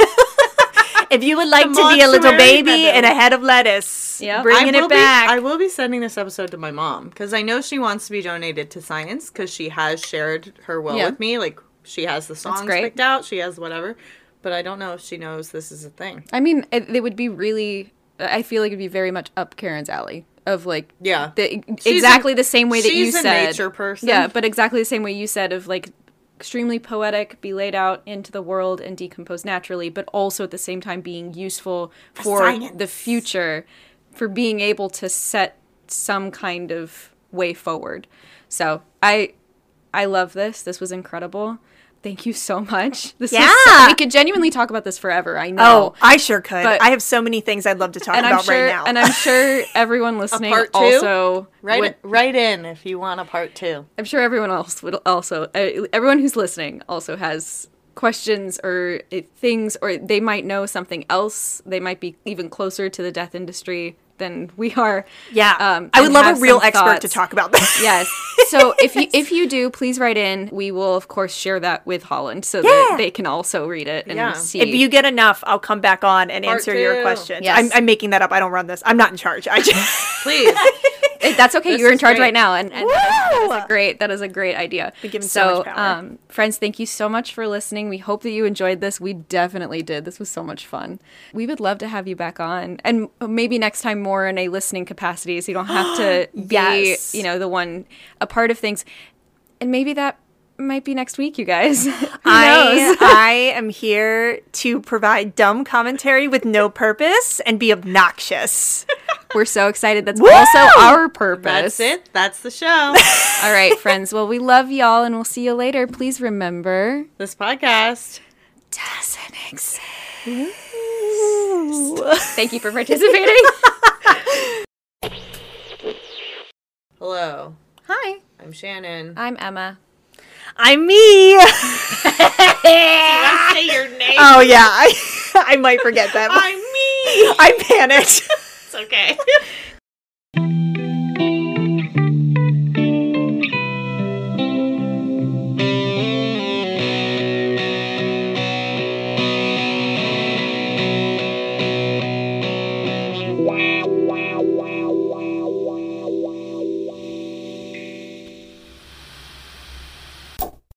If you would like the to be a little baby and a head of lettuce, yep. bringing it back. Be, I will be sending this episode to my mom, because I know she wants to be donated to science, because she has shared her will yeah. with me. Like, she has the songs picked out, she has whatever. But I don't know if she knows this is a thing. I mean, it, it would be really, I feel like it would be very much up Karen's alley of like, yeah, the, exactly a, the same way that you said. She's a nature person. Yeah, but exactly the same way you said of like extremely poetic, be laid out into the world and decompose naturally, but also at the same time being useful for Science. the future, for being able to set some kind of way forward. So I, I love this. This was incredible. Thank you so much. This yeah. is so, we could genuinely talk about this forever. I know. Oh, I sure could. But, I have so many things I'd love to talk about sure, right now. And I'm sure everyone listening part two? also write would, in, write in if you want a part two. I'm sure everyone else would also uh, everyone who's listening also has questions or uh, things, or they might know something else. They might be even closer to the death industry than we are. Yeah. Um, I would love a real expert to talk about that. Yes. So if you if you do, please write in. We will, of course, share that with Holland so yeah. that they can also read it and yeah. see. If you get enough, I'll come back on and Part answer two. your questions. Yes. I'm, I'm making that up. I don't run this. I'm not in charge. I just Please. That's okay. This You're in charge great. right now. And, and that, is, that is a great that is a great idea. We give him so, so much power. Um, friends, thank you so much for listening. We hope that you enjoyed this. We definitely did. This was so much fun. We would love to have you back on. And maybe next time more in a listening capacity so you don't have to be, yes. you know, the one a part of things. And maybe that might be next week, you guys. I I am here to provide dumb commentary with no purpose and be obnoxious. We're so excited. That's Woo! Also our purpose. That's it. That's the show. All right, friends. Well, we love y'all, and we'll see you later. Please remember, this podcast doesn't exist. Ooh. Thank you for participating. Hello. Hi. I'm Shannon. I'm Emma. I'm me. I say your name. Oh, yeah. I, I might forget that. I'm me. I panicked. It's okay.